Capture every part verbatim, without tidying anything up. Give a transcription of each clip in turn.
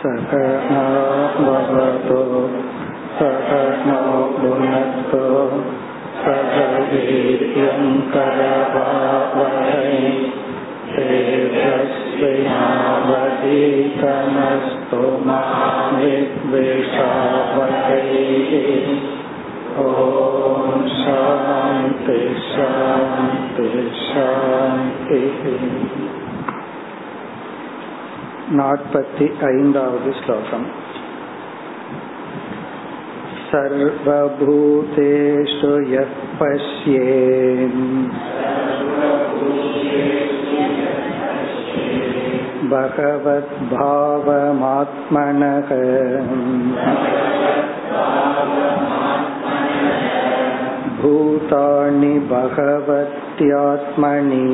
சகநோ பவது சகநோ புனக்து சக வீர்யம் கரவாவஹை தேஜஸ்வி நாவதீதமஸ்து மா வித்விஷாவஹை. ஓம் சாந்தி சாந்தி சாந்தி. நாற்பத்தி ஐந்தாவது ஸ்லோகம். சர்வபூதேஷு யத் பஷ்யேத் பகவத் பாவமாத்மனஹ பூதானி பகவத்யாத்மனி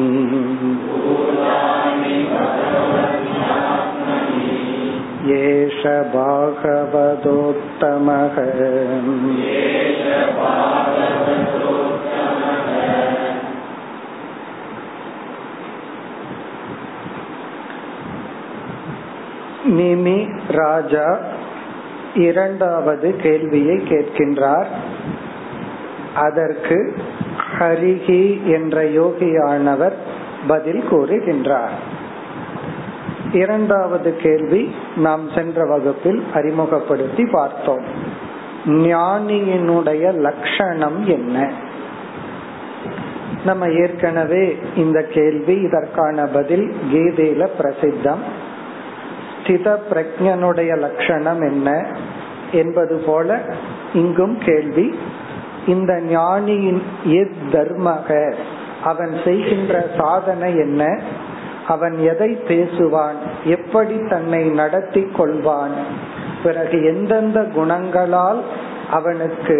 ஏஷ பாகவதோத்தமஹ. மிமி ராஜா இரண்டாவது கேள்வியை கேட்கின்றார். அதற்கு ஹரிஹி என்ற யோகியானவர் பதில் கூறுகின்றார். இரண்டாவது கேள்வி நாம் சென்ற வகுப்பில் அறிமுகப்படுத்தி பார்த்தோம். ஞானியினுடைய லட்சணம் என்ன? நம்ம ஏற்கனவே இந்த கேள்வி, இதற்கான பதில் கீதையில பிரசித்தம். ஸ்தித பிரஜ்ஞனுடைய லட்சணம் என்ன என்பது போல இங்கும் கேள்வி. இந்த ஞானியின் எத் தர்மக, அவன் செய்கின்ற சாதனை என்ன, அவன் எதை பேசுவான், எப்படி தன்னை நடத்தி கொள்வான், பிறகு எந்தெந்த குணங்களால் அவனுக்கு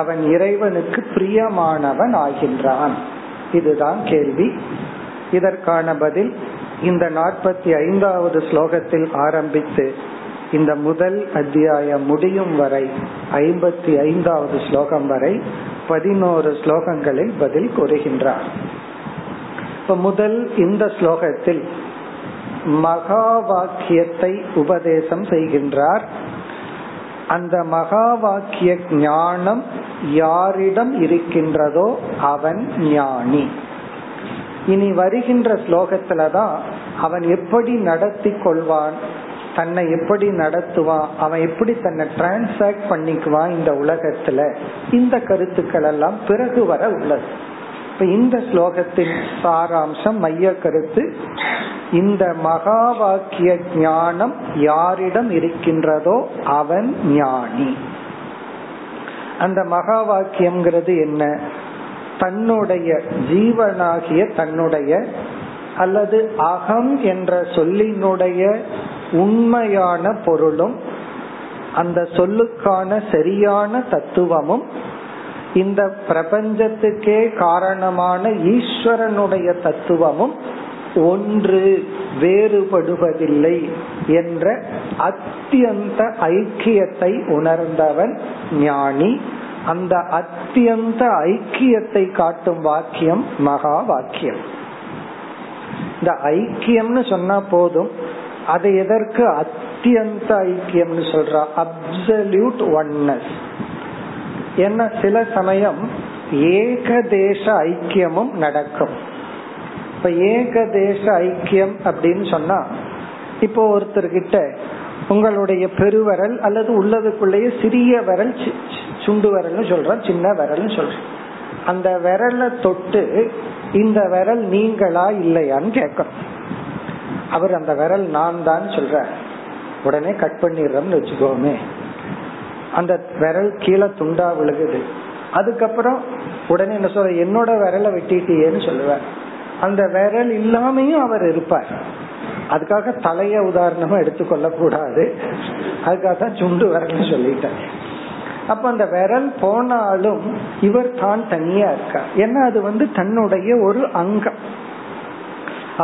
அவன் இறைவனுக்கு பிரியமானவன் ஆகின்றான், இதுதான் கேள்வி. இதற்கான பதில் இந்த நாற்பத்தி ஐந்தாவது ஸ்லோகத்தில் ஆரம்பித்து இந்த முதல் அத்தியாயம் முடியும் வரை ஐம்பத்தி ஐந்தாவது ஸ்லோகம் வரை பதினோரு ஸ்லோகங்களில் பதில் கூறுகின்றார். இப்ப முதல் இந்த ஸ்லோகத்தில் மகா வாக்கியத்தை உபதேசம் செய்கின்றார். அந்த மகா வாக்கிய ஞானம் யாரிடம் இருக்கின்றதோ அவன் ஞானி. இனி வருகின்ற ஸ்லோகத்துலதான் அவன் எப்படி நடத்தி கொள்வான், தன்னை எப்படி நடத்துவான், அவன் எப்படி தன்னை டிரான்சாக்ட் பண்ணிக்குவான் இந்த உலகத்துல, இந்த கருத்துக்கள் எல்லாம் பிறகு வர உள்ளது. இந்த ஸ்லோகத்தின் சாராம்சம், மைய கருத்து, இந்த மகா வாக்கிய ஞானம் யாரிடம் இருக்கின்றதோ அவன் ஞானி. அந்த மகா வாக்கியம்ங்கிறது என்ன? தன்னுடைய ஜீவனாகிய தன்னுடைய அல்லது அகம் என்ற சொல்லினுடைய உண்மையான பொருளும் அந்த சொல்லுக்கான சரியான தத்துவமும் இந்த பிரபஞ்சத்துக்கே காரணமான ஈஸ்வரனுடைய தத்துவமும் ஒன்று, வேறுபடுவதில்லை என்ற அத்தியந்த ஐக்கியத்தை உணர்ந்தவன் ஞானி. அந்த அத்தியந்த ஐக்கியத்தை காட்டும் வாக்கியம் மகா வாக்கியம். இந்த ஐக்கியம்னு சொன்னா போதும், அதை எதற்கு அத்தியந்த ஐக்கியம்னு சொல்ற? Absolute oneness. என்ன, சில சமயம் ஏகதேச ஐக்கியமும் நடக்கும். இப்ப ஏகதேச ஐக்கியம் அப்படின்னு சொன்னா, இப்போ ஒருத்தர்கிட்ட உங்களுடைய பெருவரல் அல்லது உள்ளதுக்குள்ளேயே சிறிய விரல், சுண்டு விரல்னு சொல்றோம், சின்ன விரல்னு சொல்றோம், அந்த விரலை தொட்டு இந்த விரல் நீங்களா இல்லையான்னு கேட்கணும். அவர் அந்த விரல் நான் தான் சொல்ற, உடனே கட் பண்ணிடுறோம்னு வச்சுக்கோமே. அந்த விரல் கீழே துண்டா விழுகுது. அதுக்கப்புறம் உடனே என்ன சொல்ற, என்னோட விரலை வெட்டிட்டேன்னு சொல்லுவார். அந்த விரல் இல்லாமையும் அவர் இருப்பார். அதுக்காக தலைய உதாரணமா எடுத்துக்கொள்ள கூடாது, அதுக்காக தான் சுண்டு விரல்னு சொல்லிட்டார். அப்ப அந்த விரல் போனாலும் இவர் தான் தனியா இருக்கார். ஏன்னா அது வந்து தன்னுடைய ஒரு அங்கம்.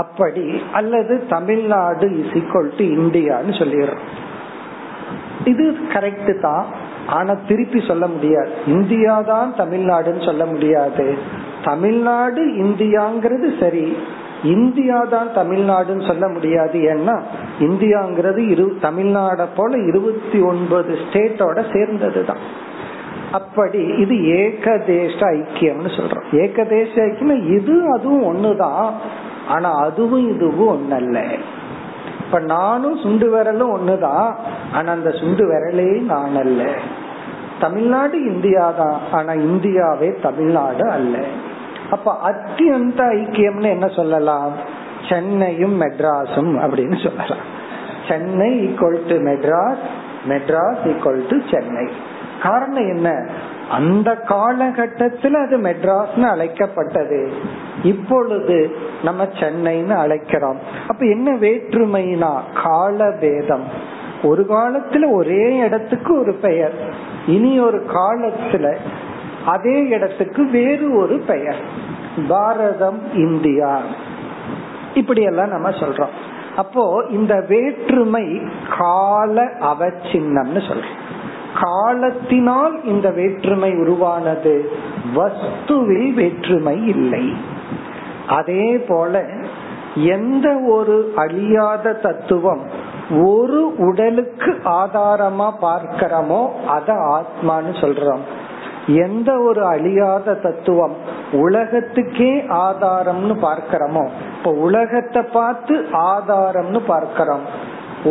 அப்படி அல்லது தமிழ்நாடு இஸ் ஈக்வல் டு இந்தியான்னு சொல்லிடுறோம். இது கரெக்ட் தான், ஆனா திருப்பி சொல்ல முடியாது. இந்தியா தான் தமிழ்நாடுன்னு சொல்ல முடியாது. தமிழ்நாடு இந்தியாங்கிறது சரி, இந்தியா தான் தமிழ்நாடுன்னு சொல்ல முடியாது. ஏன்னா இந்தியாங்கிறது இரு தமிழ்நாட போல இருபத்தி ஒன்பது ஸ்டேட்டோட சேர்ந்தது தான். அப்படி இது ஏகதேச ஐக்கியம்னு சொல்றோம். ஏகதேச ஐக்கியம் இது அதுவும் ஒண்ணுதான், ஆனா அதுவும் இதுவும் ஒன்னல்ல. இப்ப நானும் சுண்டு விரலும் ஒண்ணுதான், ஆனா அந்த சுண்டு விரலே நான் அல்ல. தமிழ்நாடு இந்தியா தான், ஆனா இந்தியாவே தமிழ்நாடு அல்ல. அப்ப அத்தியந்த ஐக்கியம்னு என்ன சொல்லலாம்? சென்னையும் மெட்ராஸும் அப்படின்னு சொல்லலாம். Chennai equal to Madras, Madras equal to Chennai. காரணம் என்ன? அந்த காலகட்டத்தில் அது மெட்ராஸ்னு அழைக்கப்பட்டது, இப்பொழுது நம்ம சென்னைன்னு அழைக்கிறோம். அப்ப என்ன வேற்றுமைனா கால வேதம். ஒரு காலத்துல ஒரே இடத்துக்கு ஒரு பெயர், இனி ஒரு காலத்துல அதே இடத்துக்கு வேறு ஒரு பெயர். பாரதம் இந்தியா இப்படி எல்லாம் நம்ம சொல்றோம். அப்போ இந்த வேற்றுமை கால அவச்சின்னம்னு சொல்றோம். காலத்தினால் இந்த வேற்றுமை உருவானது, வஸ்துவில் வேற்றுமை இல்லை. அதே போல எந்த ஒரு அழியாத தத்துவம் ஒரு உடலுக்கு ஆதாரமா பார்க்கிறோமோ அத ஆத்மான்னு சொல்றோம். எந்த ஒரு அழியாத தத்துவம் உலகத்துக்கே ஆதாரம்னு பார்க்கிறோமோ, இப்ப உலகத்தை பார்த்து ஆதாரம்னு பார்க்கிறோம்,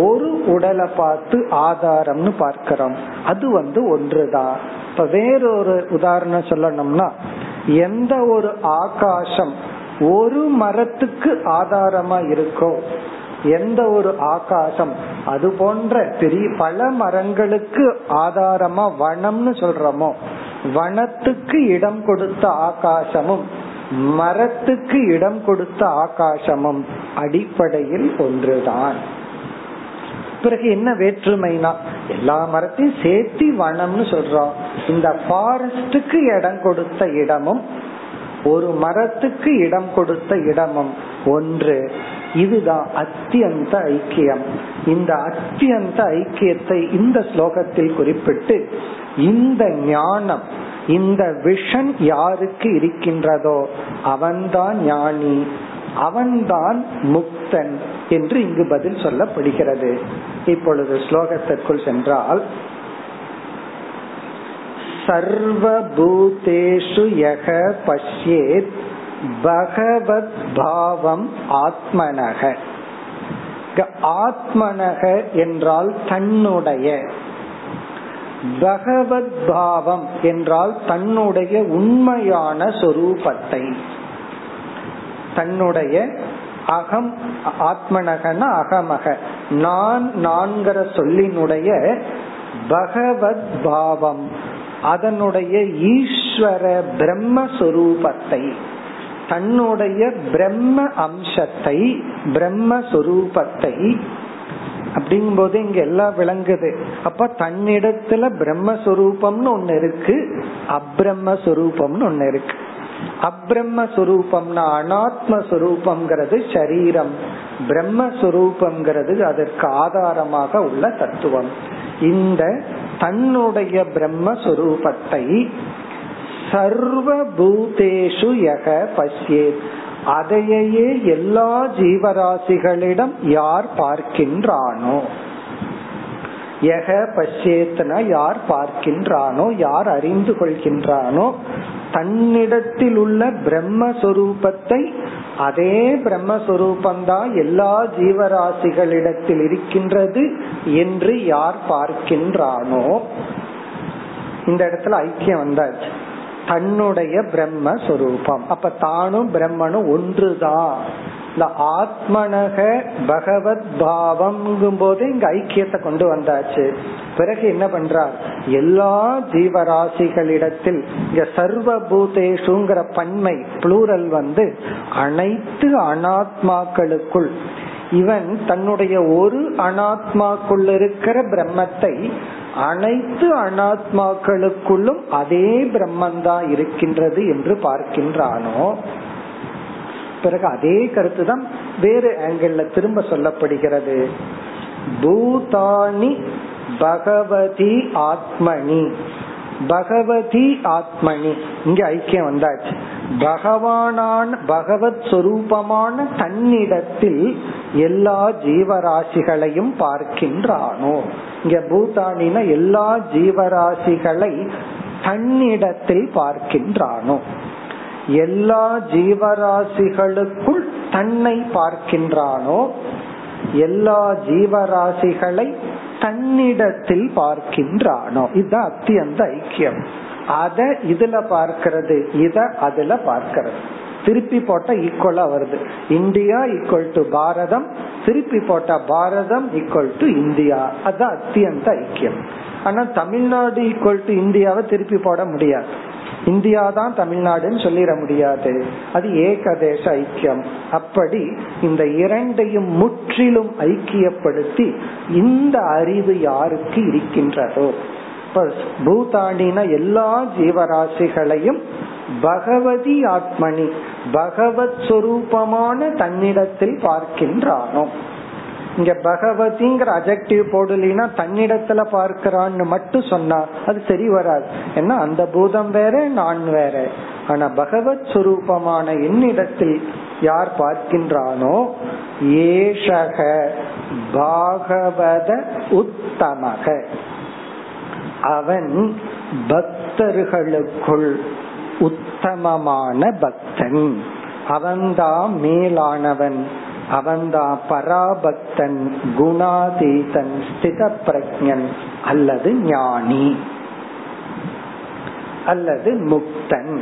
ஒரு உடலை பார்த்து ஆதாரம்னு பார்க்கிறோம், அது வந்து ஒன்றுதான். இப்ப வேறொரு உதாரணம் சொல்லணும்னா, எந்த ஒரு ஆகாசம் ஒரு மரத்துக்கு ஆதாரமா இருக்கோ, எந்த ஒரு ஆகாசம் அது போன்ற பெரிய பல மரங்களுக்கு ஆதாரமா வனம்னு சொல்றோமோ, வனத்துக்கு இடம் கொடுத்த ஆகாசமும் மரத்துக்கு இடம் கொடுத்த ஆகாசமும் அடிப்படையில் ஒன்றுதான். பிறகு என்ன வேற்றுமைனா, எல்லா மரத்தையும் சேர்த்தி வனம்னு சொல்றோம். இந்த ஃபாரஸ்டுக்கு இடம் கொடுத்த இடமும் ஒரு மரத்துக்கு இடம் கொடுத்த இடமும் ஒன்று. இதுதான் அத்தியந்த ஐக்கியம். இந்த அத்தியந்த ஐக்கியத்தை இந்த ஸ்லோகத்தில் குறிப்பிட்டு, இந்த ஞானம் இந்த விஷன் யாருக்கு இருக்கின்றதோ அவன்தான் ஞானி, அவன்தான் முக்தன் என்று இங்கு பதில் சொல்லப்படுகிறது. இப்பொழுது ஸ்லோகத்திற்குள் சென்றால், சர்வபூதேஷு யக பஷ்யேத் பகவத் பாவம் ஆத்மனக. ஆத்மனக என்றால் தன்னுடைய, பகவத் பாவம் என்றால் தன்னுடைய உண்மையான சொரூபத்தை, தன்னுடைய அகம். ஆத்மனகன அகமக நான் நான்கிற சொல்லினுடைய பகவத் பாவம் அதனுடைய ஈஸ்வர பிரம்மஸ்வரூபத்தை, தன்னுடைய பிரம்ம அம்சத்தை, பிரம்மஸ்வரூபத்தை. அப்படிங்கும் போது இங்க எல்லாம் விளங்குது. அப்ப தன்னிடத்துல பிரம்மஸ்வரூபம்னு ஒன்னு இருக்கு, அப்ரம்மஸ்வரூபம்னு ஒன்னு இருக்கு. அப்ரம்மஸ்வரூபம்னா அனாத்மஸ்வரூபம்ங்கிறது சரீரம், பிரம்மஸ்வரூபம்ங்கிறது அதற்கு ஆதாரமாக உள்ள தத்துவம். இந்த தன்னுடைய பிரம்மஸ்வரூபத்தை சர்வபூதேஷு யக பஷ்யேத், அதையே எல்லா ஜீவராசிகளிடம் யார் பார்க்கின்றானோ, யக பஷ்யேத்னா யார் பார்க்கின்றானோ, யார் அறிந்து கொள்கின்றானோ, தன்னிடத்தில் உள்ள பிரம்மஸ்வரூபத்தை, அதே பிரம்மஸ்வரூபம்தான் எல்லா ஜீவராசிகளிடத்தில் இருக்கின்றது என்று யார் பார்க்கின்றானோ. இந்த இடத்துல ஐக்கியம் வந்தாச்சு, தன்னுடைய பிரம்மஸ்வரூபம். அப்ப தானும் பிரம்மனும் ஒன்றுதான். இந்த ஆத்மனக பகவத் பாவம்ங்கும் போது இங்க ஐக்கியத்தை கொண்டு வந்தாச்சு. பிறகு என்ன பண்றார்? எல்லா ஜீவராசிகளிடத்தில் இங்க சர்வபூதேஷுங்கிற பன்மை புளூரல் வந்து அனைத்து அனாத்மாக்களுக்குள், இவன் தன்னுடைய ஒரு அனாத்மாக்குள் இருக்கிற பிரம்மத்தை அனைத்து அனாத்மாக்களுக்குள்ளும் அதே பிரம்மந்தான் இருக்கின்றது என்று பார்க்கின்றானோ. பிறகு அதே கருத்து தான் வேறு ஆங்கிள் திரும்ப சொல்லப்படுகிறது. பூதானி பகவதி ஆத்மனி, பகவதி ஆத்மனி இங்க ஐக்கியம் வந்தாச்சு. பகவானான பகவத் சொரூபமான தன்னிடத்தில் எல்லா ஜீவராசிகளையும் பார்க்கின்றானோ. இங்க பூதானினா எல்லா ஜீவராசிகளை தன்னிடத்தில் பார்க்கின்றானோ, எல்லா ஜீவராசிகளுக்குள் தன்னை பார்க்கின்றானோ, எல்லா ஜீவராசிகளை தன்னிடத்தில் பார்க்கின்றானோ. இதுதான் அத்தியந்த ஐக்கியம். அத இதுல பார்க்கிறது, இத அதுல பார்க்கிறது. திருப்பி போட்ட ஈக்குவலா வருது. இந்தியா ஈக்குவல் டு பாரதம், திருப்பி போட்ட பாரதம் ஈக்குவல் டு இந்தியா. அதான் அத்தியந்த ஐக்கியம். ஆனா தமிழ்நாடு ஈக்குவல் டு இந்தியாவை திருப்பி போட முடியாது. இந்தியா தான் தமிழ்நாடுன்னு சொல்லிட முடியாது. அது ஏகதேச ஐக்கியம். அப்படி இந்த இரண்டையும் முற்றிலும் ஐக்கியப்படுத்தி இந்த அறிவு யாருக்கு இருக்கின்றதோ, பூதானின எல்லா ஜீவராசிகளையும் பகவதி ஆத்மனி பகவத் சொரூபமான தன்னிடத்தில் பார்க்கின்றானோ. இங்க பகவதிங்கிற அட்ஜெக்டிவ் போடலினா தன்னிடத்துல பார்க்கிறான்னு மட்டும் சொன்னா அது சரி வராது. ஏன்னா அந்த பூதம் வேற, நான் வேற. ஆனா பகவத் சுரூபமான என்னிடத்தில் யார் பார்க்கின்றானோ, ஏஷக பாகவத உத்தமக, அவன் பக்தர்களுக்குள் உத்தமமான பக்தன், அவன்தான் மேலானவன், அவன்தான் பராபக்தன், குணாதீதன், ஸ்தித பிரஜன் அல்லது ஞானி அல்லது முக்தன்.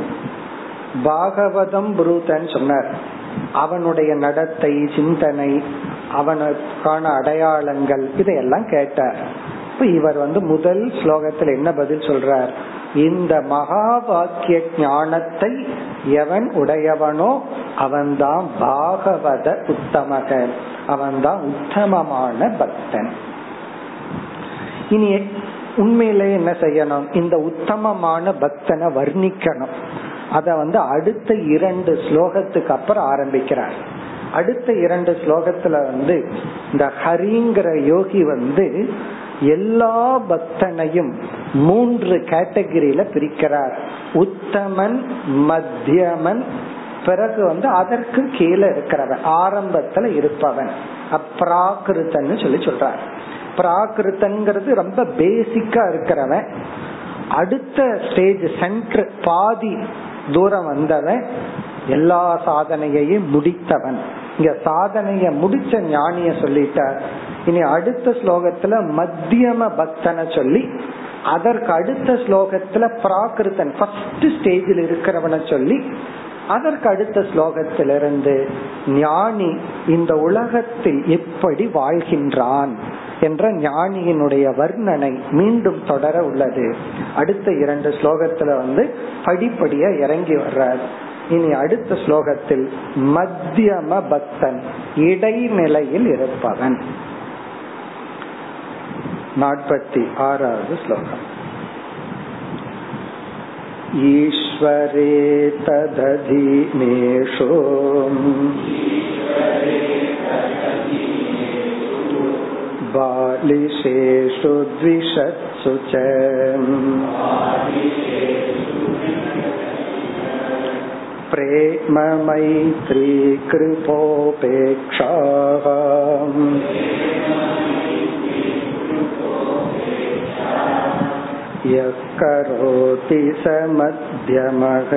பாகவதம் புரூதன் சொன்னார். அவனுடைய நடத்தை, சிந்தனை, அவனுக்கான அடையாளங்கள் இதையெல்லாம் கேட்டார். இப்ப இவர் வந்து முதல் ஸ்லோகத்துல என்ன பதில் சொல்றார்? இந்த மகா வாக்கிய ஞானத்தை எவன் உடையவனோ அவன்தான் பாகவத உத்தமகன், அவன்தான் உத்தமமான பக்தன். இனி உண்மையிலே என்ன செய்யணும்? இந்த உத்தமமான பக்தனை வர்ணிக்கணும். அத வந்து அடுத்த இரண்டு ஸ்லோகத்துக்கு அப்புறம் ஆரம்பிக்கிறார். அடுத்த இரண்டு ஸ்லோகத்துல வந்து இந்த ஹரிங்கிற யோகி வந்து எல்லா பக்தனையும் மூன்று கேட்டகரியில பிரிக்கிறார். உத்தமன், மத்தியமன், பிறகு வந்து அதற்கு கீழே இருக்கிறவன், ஆரம்பத்துல இருப்பவன் அப்ராகிருத்தன்னு சொல்லி சொல்றார். பிராகிருத்தன்கிறது ரொம்ப பேசிக்கா இருக்கிறவன். அடுத்த ஸ்டேஜ் சென்டர் பாதி தூரம் வந்தவன் எல்லா சாதனையையும் முடித்தவன். இங்க சாதனைய முடிச்ச ஞானிய சொல்லிட்டார். இனி அடுத்த ஸ்லோகத்துல மத்தியம பக்தனை சொல்லி, அதற்கு அடுத்த ஸ்லோகத்துல பிராகிருத்தன் ஃபர்ஸ்ட் ஸ்டேஜில் இருக்கிறவனை சொல்லி, அதற்கு அடுத்த ஸ்லோகத்திலிருந்து ஞானி இந்த உலகத்தில் எப்படி வாழ்கின்றான் என்ற ஞானியினுடைய வர்ணனை மீண்டும் தொடர உள்ளது. அடுத்த இரண்டு ஸ்லோகத்துல வந்து படிப்படியா இறங்கி வர்றார். இனி அடுத்த ஸ்லோகத்தில் மத்தியம பக்தன், இடைநிலையில் இருப்பவன். நாற்பத்தி ஆறாவது ஸ்லோகம். ஈஸ்வரே தததீமேஷோ பாலிசேஷு த்விஷத்சு ச பிரேமமைத்ரீ கிருபோபேக்ஷாஹ யக்கரோதி சமத்யமஹ.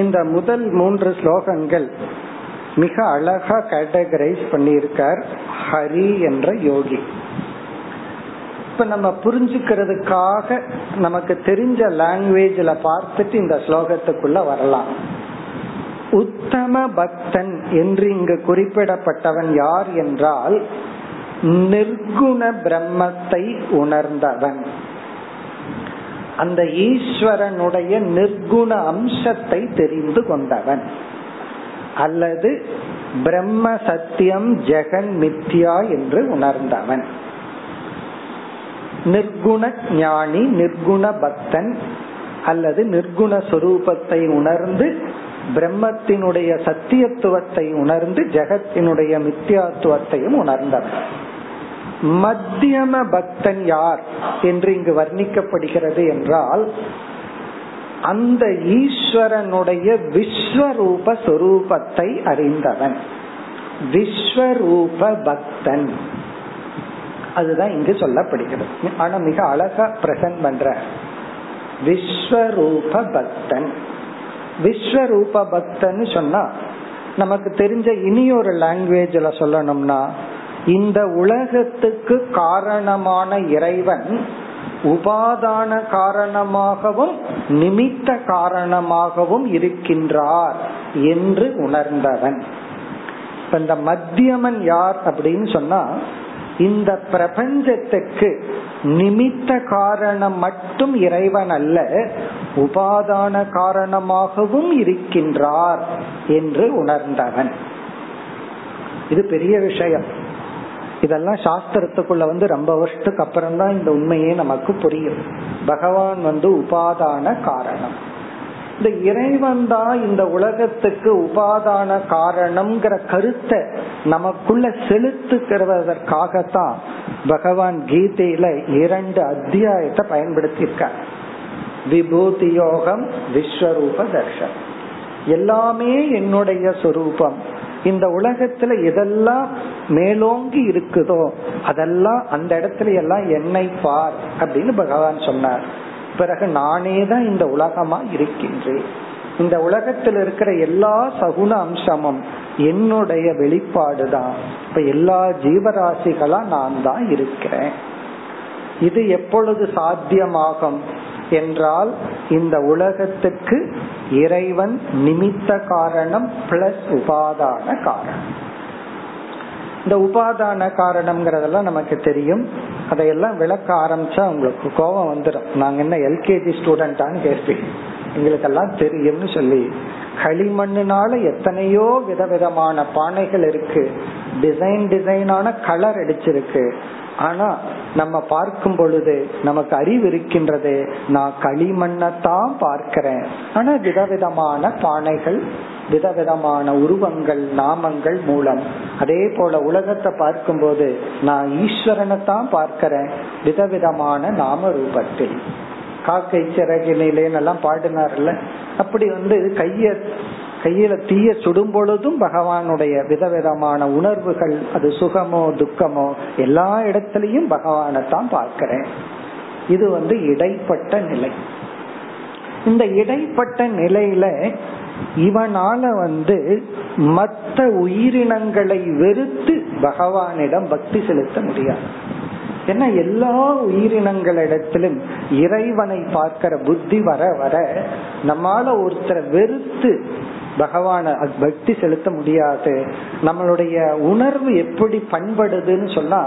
இந்த முதல் மூன்று ஸ்லோகங்கள் மிக அழகா கேட்டகரைஸ் பண்ணியிருக்கார் ஹரி என்ற யோகி. இப்ப நம்ம புரிஞ்சுக்கிறதுக்காக நமக்கு தெரிஞ்ச லாங்குவேஜ்ல பார்த்துட்டு இந்த ஸ்லோகத்துக்குள்ள வரலாம். உத்தம பக்தன் என்று இங்கு குறிப்பிடப்பட்டவன் யார் என்றால், நிர்குண பிரம்மத்தை உணர்ந்தவன், அந்த ஈஸ்வரனுடைய நிர்குண அம்சத்தை தெரிந்து கொண்டவன், அல்லது பிரம்ம சத்தியம் ஜெகன் மித்யா என்று உணர்ந்தவன். நிர்குண ஞானி, நிர்குண பக்தன் அல்லது நிர்குண சொரூபத்தை உணர்ந்து பிரம்மத்தினுடைய சத்தியத்துவத்தை உணர்ந்து ஜெகத்தினுடைய மித்யாத்துவத்தையும் உணர்ந்தவர். மத்தியம பக்தன் யார் என்று இங்கு வர்ணிக்கப்படுகிறது என்றால், அந்த ஈஸ்வரனுடைய விஸ்வரூப சொரூபத்தை அறிந்தவன் விஸ்வரூப பக்தன். அதுதான் இங்கு சொல்லப்படுகிறது. ஆனா மிக அழகா பிரசன்ட் பண்ற விஸ்வரூப பக்தன். விஸ்வரூப பக்தன் சொன்னா நமக்கு தெரிஞ்ச இனி ஒரு லாங்குவேஜ்ல சொல்லணும்னா, இந்த உலகத்துக்கு காரணமான இறைவன் உபாதான காரணமாகவும் நிமித்த காரணமாகவும் இருக்கின்றார் என்று உணர்ந்தவன். இந்த மத்தியமன் யார் அப்படின்னு சொன்னா, இந்த பிரபஞ்சத்துக்கு நிமித்த காரணம் மட்டும் இறைவன் அல்ல, உபாதான காரணமாகவும் இருக்கின்றார் என்று உணர்ந்தவன். இது பெரிய விஷயம். இதெல்லாம் சாஸ்திரத்துக்குள்ள வந்து ரொம்ப வருஷத்துக்கு அப்புறம்தான் இந்த உண்மையே நமக்கு புரியும். பகவான் வந்து உபாதான காரணம், இந்த இறைவன் தான் இந்த உலகத்துக்கு உபாதான காரணம்ங்கிற கருத்தை நமக்குள்ள செலுத்துக்கிறதற்காகத்தான் பகவான் கீதையில இரண்டு அத்தியாயத்தை பயன்படுத்தியிருக்கார். விபூதி யோகம், விஸ்வரூப தர்சனம். எல்லாமே என்னுடைய சொரூபம். இந்த உலகத்துல எதெல்லாம் மேலோங்கி இருக்குதோ அதெல்லாம் அந்த இடத்துல எல்லாம் என்னை பார் அப்படின்னு பகவான் சொன்னார். பிறகு நானே தான் இந்த உலகமா இருக்கின்றேன். இந்த உலகத்துல இருக்கிற எல்லா சகுண அம்சமும் என்னுடைய வெளிப்பாடுதான். இப்ப எல்லா ஜீவராசிகளா நான் தான் இருக்கிறேன். இது எப்பொழுது சாத்தியமாகும் என்றால், இந்த உலகத்துக்கு இறைவன் நிமித்த காரணம் பிளஸ் உபாதான காரணம். இந்த உபாதான காரணம்ங்கிறதெல்லாம் நமக்கு தெரியும். அதையெல்லாம் விளக்க ஆரம்பிச்சா உங்களுக்கு கோபம் வந்துடும். நாங்க என்ன எல்கேஜி ஸ்டூடெண்டான்னு கேட்பேன். எங்களுக்கெல்லாம் தெரியும்னு சொல்லி, களிமண்ணுனால எத்தனையோ விதவிதமான பானைகள் இருக்கு, டிசைன் டிசைனான கலர் அடிச்சிருக்கு. ஆனா நம்ம பார்க்கும் பொழுது நமக்கு அறிவு இருக்கின்றது, நான் களிமண்ணத்தான் பார்க்கிறேன். ஆனா விதவிதமான பானைகள், விதவிதமான உருவங்கள், நாமங்கள் மூலம். அதே போல உலகத்தை பார்க்கும் போது நான் ஈஸ்வரனைத்தான் பார்க்கிறேன், விதவிதமான நாம ரூபத்தில். காக்கை சிறகினிலேன்னு எல்லாம் பாடினார்ல, அப்படி வந்து கைய கையில தீய சுடும் பொழுதும் பகவானுடைய விதவிதமான உணர்வுகள், அது சுகமோ துக்கமோ, எல்லா இடத்திலையும் பகவானத்தான் பார்க்கிறேன். இது வந்து இடைப்பட்ட நிலை. இந்த இடைப்பட்ட நிலையில இவனால வந்து மற்ற உயிரினங்களை வெறுத்து பகவானிடம் பக்தி செலுத்த முடியாது. ஏன்னா எல்லா உயிரினங்களிடத்திலும் இறைவனை பார்க்கிற புத்தி வர வர நம்மால ஒருத்தரை வெறுத்து பகவான பக்தி செலுத்த முடியாது. நம்மளுடைய உணர்வு எப்படி பண்படுதுன்னு சொன்னா,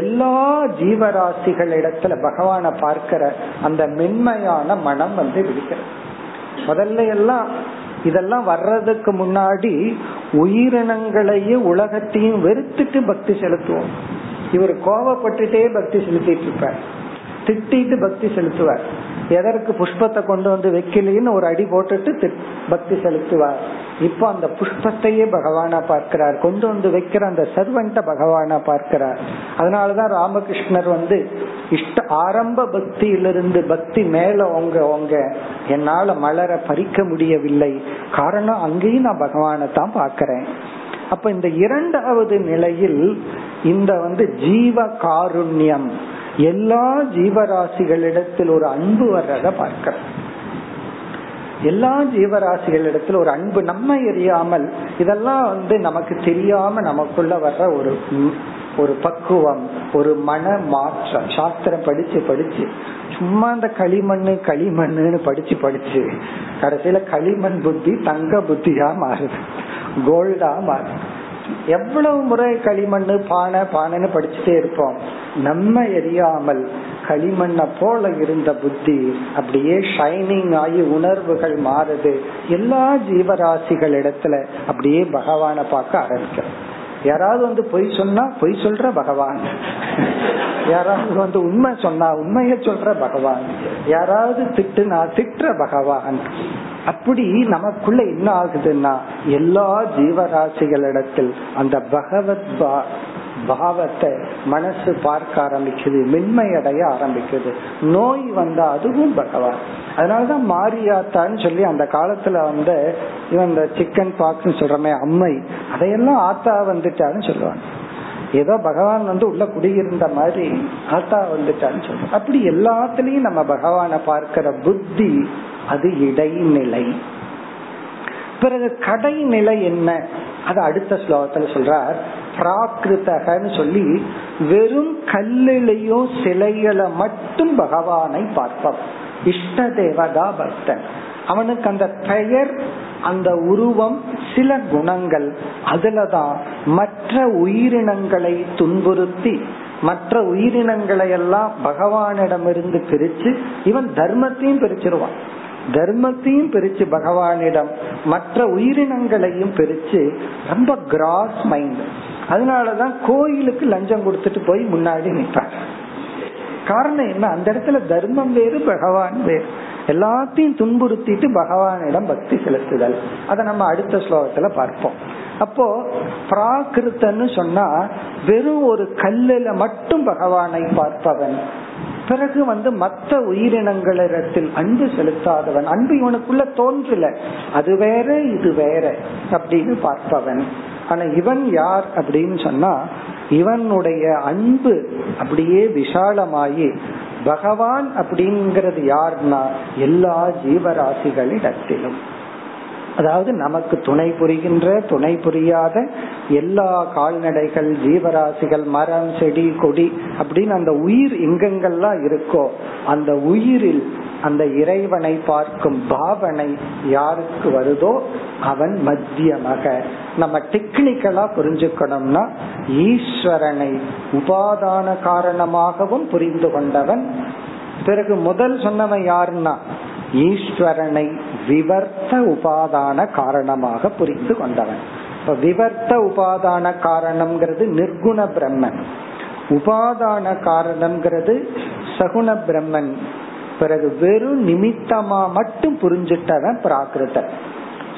எல்லா ஜீவராசிகளிடத்துல பகவான பார்க்கிற அந்த மென்மையான மனம் வந்து விடுகிறது. முதல்ல எல்லாம் இதெல்லாம் வர்றதுக்கு முன்னாடி உயிரினங்களையும் உலகத்தையும் வெறுத்துட்டு பக்தி செலுத்துவோம். இவர் கோபப்பட்டுட்டே பக்தி செலுத்திட்டு இருப்பார், திட்டிட்டு பக்தி செலுத்துவார். எதற்கு புஷ்பத்தை கொண்டு வந்து வைக்கலின்னு ஒரு அடி போட்டுட்டு பக்தி செலுத்துவார். இப்போ அந்த புஷ்பத்தையே பகவானா பார்க்கிறார், கொண்டு வந்து வைக்கிற அந்த சர்வன்ட்ட பகவானா பார்க்கிறார். அதனாலதான் ராமகிருஷ்ணர் வந்து இஷ்ட ஆரம்ப பக்தியிலிருந்து பக்தி மேல ஓங்க ஓங்க என்னால மலர பறிக்க முடியவில்லை. காரணம், அங்கேயும் நான் பகவானத்தான் பார்க்கிறேன். அப்ப இந்த இரண்டாவது நிலையில் இந்த வந்து ஜீவ காருண்யம், எல்லா ஜீவராசிகளிடத்தில் ஒரு அன்பு வர்றத பார்க்கிறோம். எல்லா ஜீவராசிகளிடத்தில் ஒரு அன்பு, நம்ம எரியாமல், இதெல்லாம் வந்து நமக்கு தெரியாம நமக்குள்ள வர்ற ஒரு ஒரு பக்குவம், ஒரு மன மாற்றம். சாஸ்திரம் படிச்சு படிச்சு சும்மா அந்த களிமண் களிமண்ணுன்னு படிச்சு படிச்சு கடைசியில களிமண் புத்தி தங்க புத்தியா மாறுது, கோல்டா மாறுது. எவ்வளவு முறை களிமண்ணு பானை பானைன்னு படிச்சுட்டே இருப்போம். நம்ம எரியாமல் களிமண்ணை போல இருந்த புத்தி அப்படியே ஷைனிங் ஆகி உணர்வுகள் மாறுது. எல்லா ஜீவராசிகள் இடத்துல அப்படியே பகவானை பார்க்க ஆரம்பிக்கிறோம். யாராவது வந்து பொய் சொன்னா பொய் சொல்ற பகவான், யாராவது வந்து உண்மை சொன்னா உண்மைய சொல்ற பகவான், யாராவது திட்டுனா திட்டுற பகவான். அப்படி நமக்குள்ள என்ன ஆகுதுன்னா, எல்லா ஜீவராசிகளிடத்தில் அந்த பகவத் பாவத்தை மனசு பார்க்க ஆரம்பிக்குது, மென்மையடைய ஆரம்பிக்குது. நோய் வந்தா அதுவும் பகவான். அதனாலதான் மாரியாத்தான்னு சொல்லி அந்த காலத்துல வந்து இவன் இந்த சிக்கன் பாக்ஸ் சொல்றமே அம்மை, அதையெல்லாம் ஆத்தா வந்துட்டான்னு சொல்லுவாங்க. ஏதோ பகவான் வந்து உள்ள குடியிருந்த மாதிரி ஆத்தா வந்துட்டான்னு சொல்லுவாங்க. அப்படி எல்லாத்துலயும் நம்ம பகவானை பார்க்கிற புத்தி அது இடைநிலை. பிறகு கடைநிலை என்ன, அது அடுத்த ஸ்லோகத்துல சொல்றார். பிராகிருதகன்னு சொல்லி வெறும் கல்லிலேயோ சிலைகளை மட்டும் பகவானை பார்ப்போம். இஷ்ட தேவதா பக்தன், அவனுக்கு அந்த பெயர், அந்த உருவம், சில குணங்கள், அதுலதான் மற்ற உயிரினங்களை துன்புறுத்தி மற்ற உயிரினங்களை எல்லாம் பகவானிடமிருந்து பிரிச்சு இவன் தர்மத்தையும் பிரிச்சிருவான். தர்மத்தையும் பிரிச்சு பகவானிடம் மற்ற உயிரினங்களையும் பிரிச்சு ரொம்ப கிராஸ் மைண்ட். அதனாலதான் கோயிலுக்கு லஞ்சம் கொடுத்துட்டு போய் முன்னாடி நிற்பாங்க. காரணம் என்ன, அந்த இடத்துல தர்மம் வேறு பகவான் வேறு. எல்லாத்தையும் துன்புறுத்திட்டு பகவானிடம் பக்தி செலுத்துதல், அதை நம்ம அடுத்த ஸ்லோகத்துல பார்ப்போம். அப்போ பிராகிருத்தன்னு சொன்னா வெறும் ஒரு கல்லுல மட்டும் பகவானை பார்ப்பவன். பிறகு வந்து மற்ற உயிரினங்களிடத்தில் அன்பு செலுத்தாதவன், அன்பு இவனுக்குள்ள தோன்றல, அது வேற இது வேற அப்படின்னு பார்ப்பவன். ஆனா இவன் யார் அப்படின்னு சொன்னா, இவனுடைய அன்பு அப்படியே விஷாலமாயி பகவான் அப்படிங்கிறது யார்னா எல்லா ஜீவராசிகளிடத்திலும், அதாவது நமக்கு துணை புரிகின்ற, துணை புரியாத எல்லா கால்நடைகள், ஜீவராசிகள், மரம், செடி, கொடி அப்படின்னு அந்த உயிர் எங்கெங்கெல்லாம் இருக்கோ அந்த உயிரில் அந்த இறைவனை பார்க்கும் பாவனை யாருக்கு வருதோ அவன் மத்தியமாக. நம்ம டெக்னிக்கலா புரிஞ்சுக்கணும்னா ஈஸ்வரனை உபாதான காரணமாகவும் புரிந்து கொண்டவன். பிறகு முதல் சொன்னவன் யாருன்னா ஈஸ்வரனை விவர்த்த உபாதான காரணமாக புரிந்து கொண்டவன். இப்ப விவர்த்த உபாதான காரணம்ங்கிறது நிர்குண பிரம்மன், உபாதான காரணம்ங்கிறது சகுண பிரம்மன். பிறகு வெறும் நிமித்தமா மட்டும் புரிஞ்சிட்டவன் பிராகிருதன்.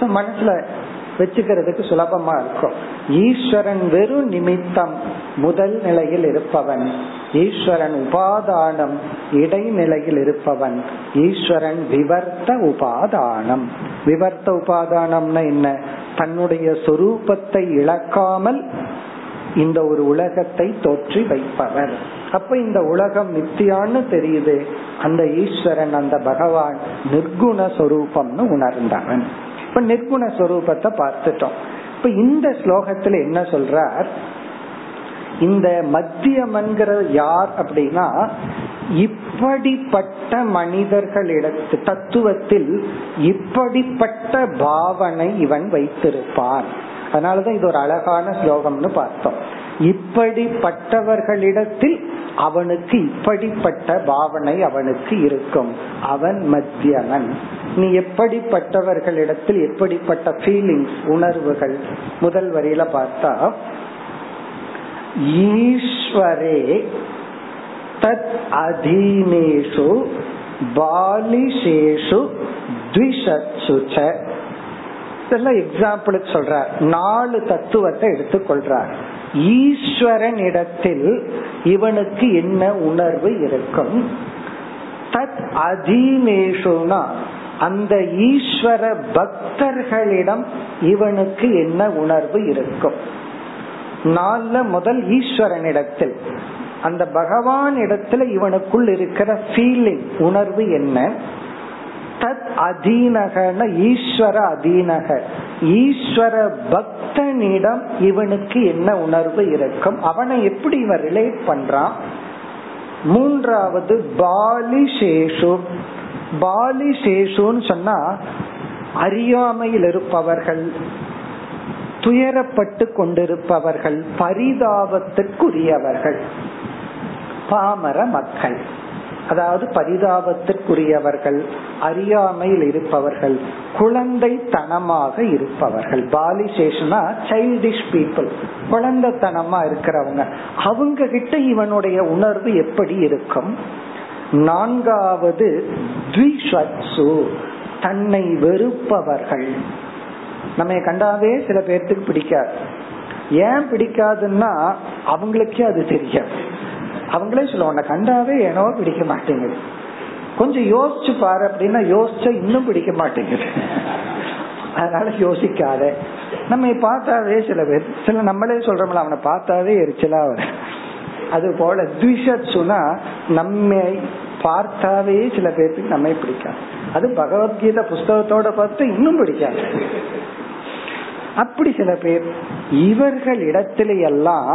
சோ மனசுல வச்சுக்கிறதுக்கு சுலபமா இருக்கும். ஈஸ்வரன் வெறும் நிமித்தம், முதல் நிலையில் இருப்பவன். ஈஸ்வரன் உபாதானம், இடைநிலையில் இருப்பவன். ஈஸ்வரன் விவர்த்த உபாதானம். விவர்த்த உபாதானம்னா என்ன, தன்னுடைய சொரூபத்தை இழக்காமல் இந்த ஒரு உலகத்தை தோற்றி வைப்பவர். அப்ப இந்த உலகம் நித்தியான்னு தெரியுது, அந்த ஈஸ்வரன், அந்த பகவான் நிர்குண சொரூபம்னு உணர்ந்தவன். இப்ப நிர்குண சொரூபத்தை பார்த்துட்டோம். இப்ப இந்த ஸ்லோகத்துல என்ன சொல்றார், இந்த மத்தியமன்கிற யார் அப்படின்னா, இப்படிப்பட்ட மனிதர்களிடத்து தத்துவத்தில் இப்படிப்பட்ட பாவனை இவன் வைத்திருப்பான். அதனாலதான் இது ஒரு அழகான ஸ்லோகம்னு பார்த்தோம். இப்படிப்பட்டவர்களிடத்தில் அவனுக்கு இப்படிப்பட்ட பாவனை அவனுக்கு இருக்கும், அவன் மத்தியமன். நீ எப்படிப்பட்டவர்களிடத்தில் எப்படிப்பட்ட ஃபீலிங்ஸ், உணர்வுகள், முதல் வரியில பார்த்தா ஈஸ்வரே தத் அதீனேஷு பாலிஷேஷு த்விஷத்சு ச. இதெல்லாம் எக்ஸாம்பிளுக்கு சொல்றார். நாலு தத்துவத்தை எடுத்துக்கொள்றார். ஈஸ்வரன் இடத்தில் இவனுக்கு என்ன உணர்வு இருக்கும், தத் அதீனேஷுனா அந்த ஈஸ்வர பக்தர்களிடம் இவனுக்கு என்ன உணர்வு இருக்கும். நால முதல் ஈஸ்வரன் இடத்தில், அந்த பகவான் இடத்துல இவனுக்குள் இருக்கிற ஃபீலிங், உணர்வு என்ன. தத் அதீனகன ஈஸ்வர அதீனக, ஈஸ்வர பக்தனிடம் இவனுக்கு என்ன உணர்வு இருக்கும், அவனை எப்படி இவன் ரிலேட் பண்றான். மூன்றாவது பாலிசேஷு. பாலிசேஷுன்னு சொன்னா அறியாமையில் இருப்பவர்கள், துயரப்பட்டு கொண்டிருப்பவர்கள், பரிதாபத்திற்குரியவர்கள், பாமர மக்கள். அதாவது பரிதாபத்திற்குரியவர்கள், அறியாமையில் இருப்பவர்கள், குழந்தை தனமாக இருப்பவர்கள். பாலிசேஷனா சைல்டிஷ் பீப்புள், குழந்தைத்தனமா இருக்கிறவங்க. அவங்க கிட்ட இவனுடைய உணர்வு எப்படி இருக்கும். நான்காவது த்விஷத்சு, தன்னை வெறுப்பவர்கள். நம்ம கண்டாவே சில பேர்த்துக்கு பிடிக்காது. ஏன் பிடிக்காதுன்னா அவங்களுக்கே அது தெரியும். அவங்களே சொல்லுவோம், உன்னை கண்டாவே ஏனோ பிடிக்க மாட்டேங்குது, கொஞ்சம் யோசிச்சு பாரு அப்படின்னா யோசிச்சா இன்னும் பிடிக்க மாட்டேங்குது, அதனால யோசிக்காத. நம்ம பார்த்தாவே சில பேர் சில நம்மளே சொல்றோம்ல, அவனை பார்த்தாவே எரிச்சலா வரும். அது போல துஷத்துனா நம்ம பார்த்தாவே சில பேருக்கு நம்ம பிடிக்காது. அது பகவத்கீதை புஸ்தகத்தோட பார்த்து இன்னும் பிடிக்காது. அப்படி சில பேர் இவர்கள் இடத்திலெல்லாம்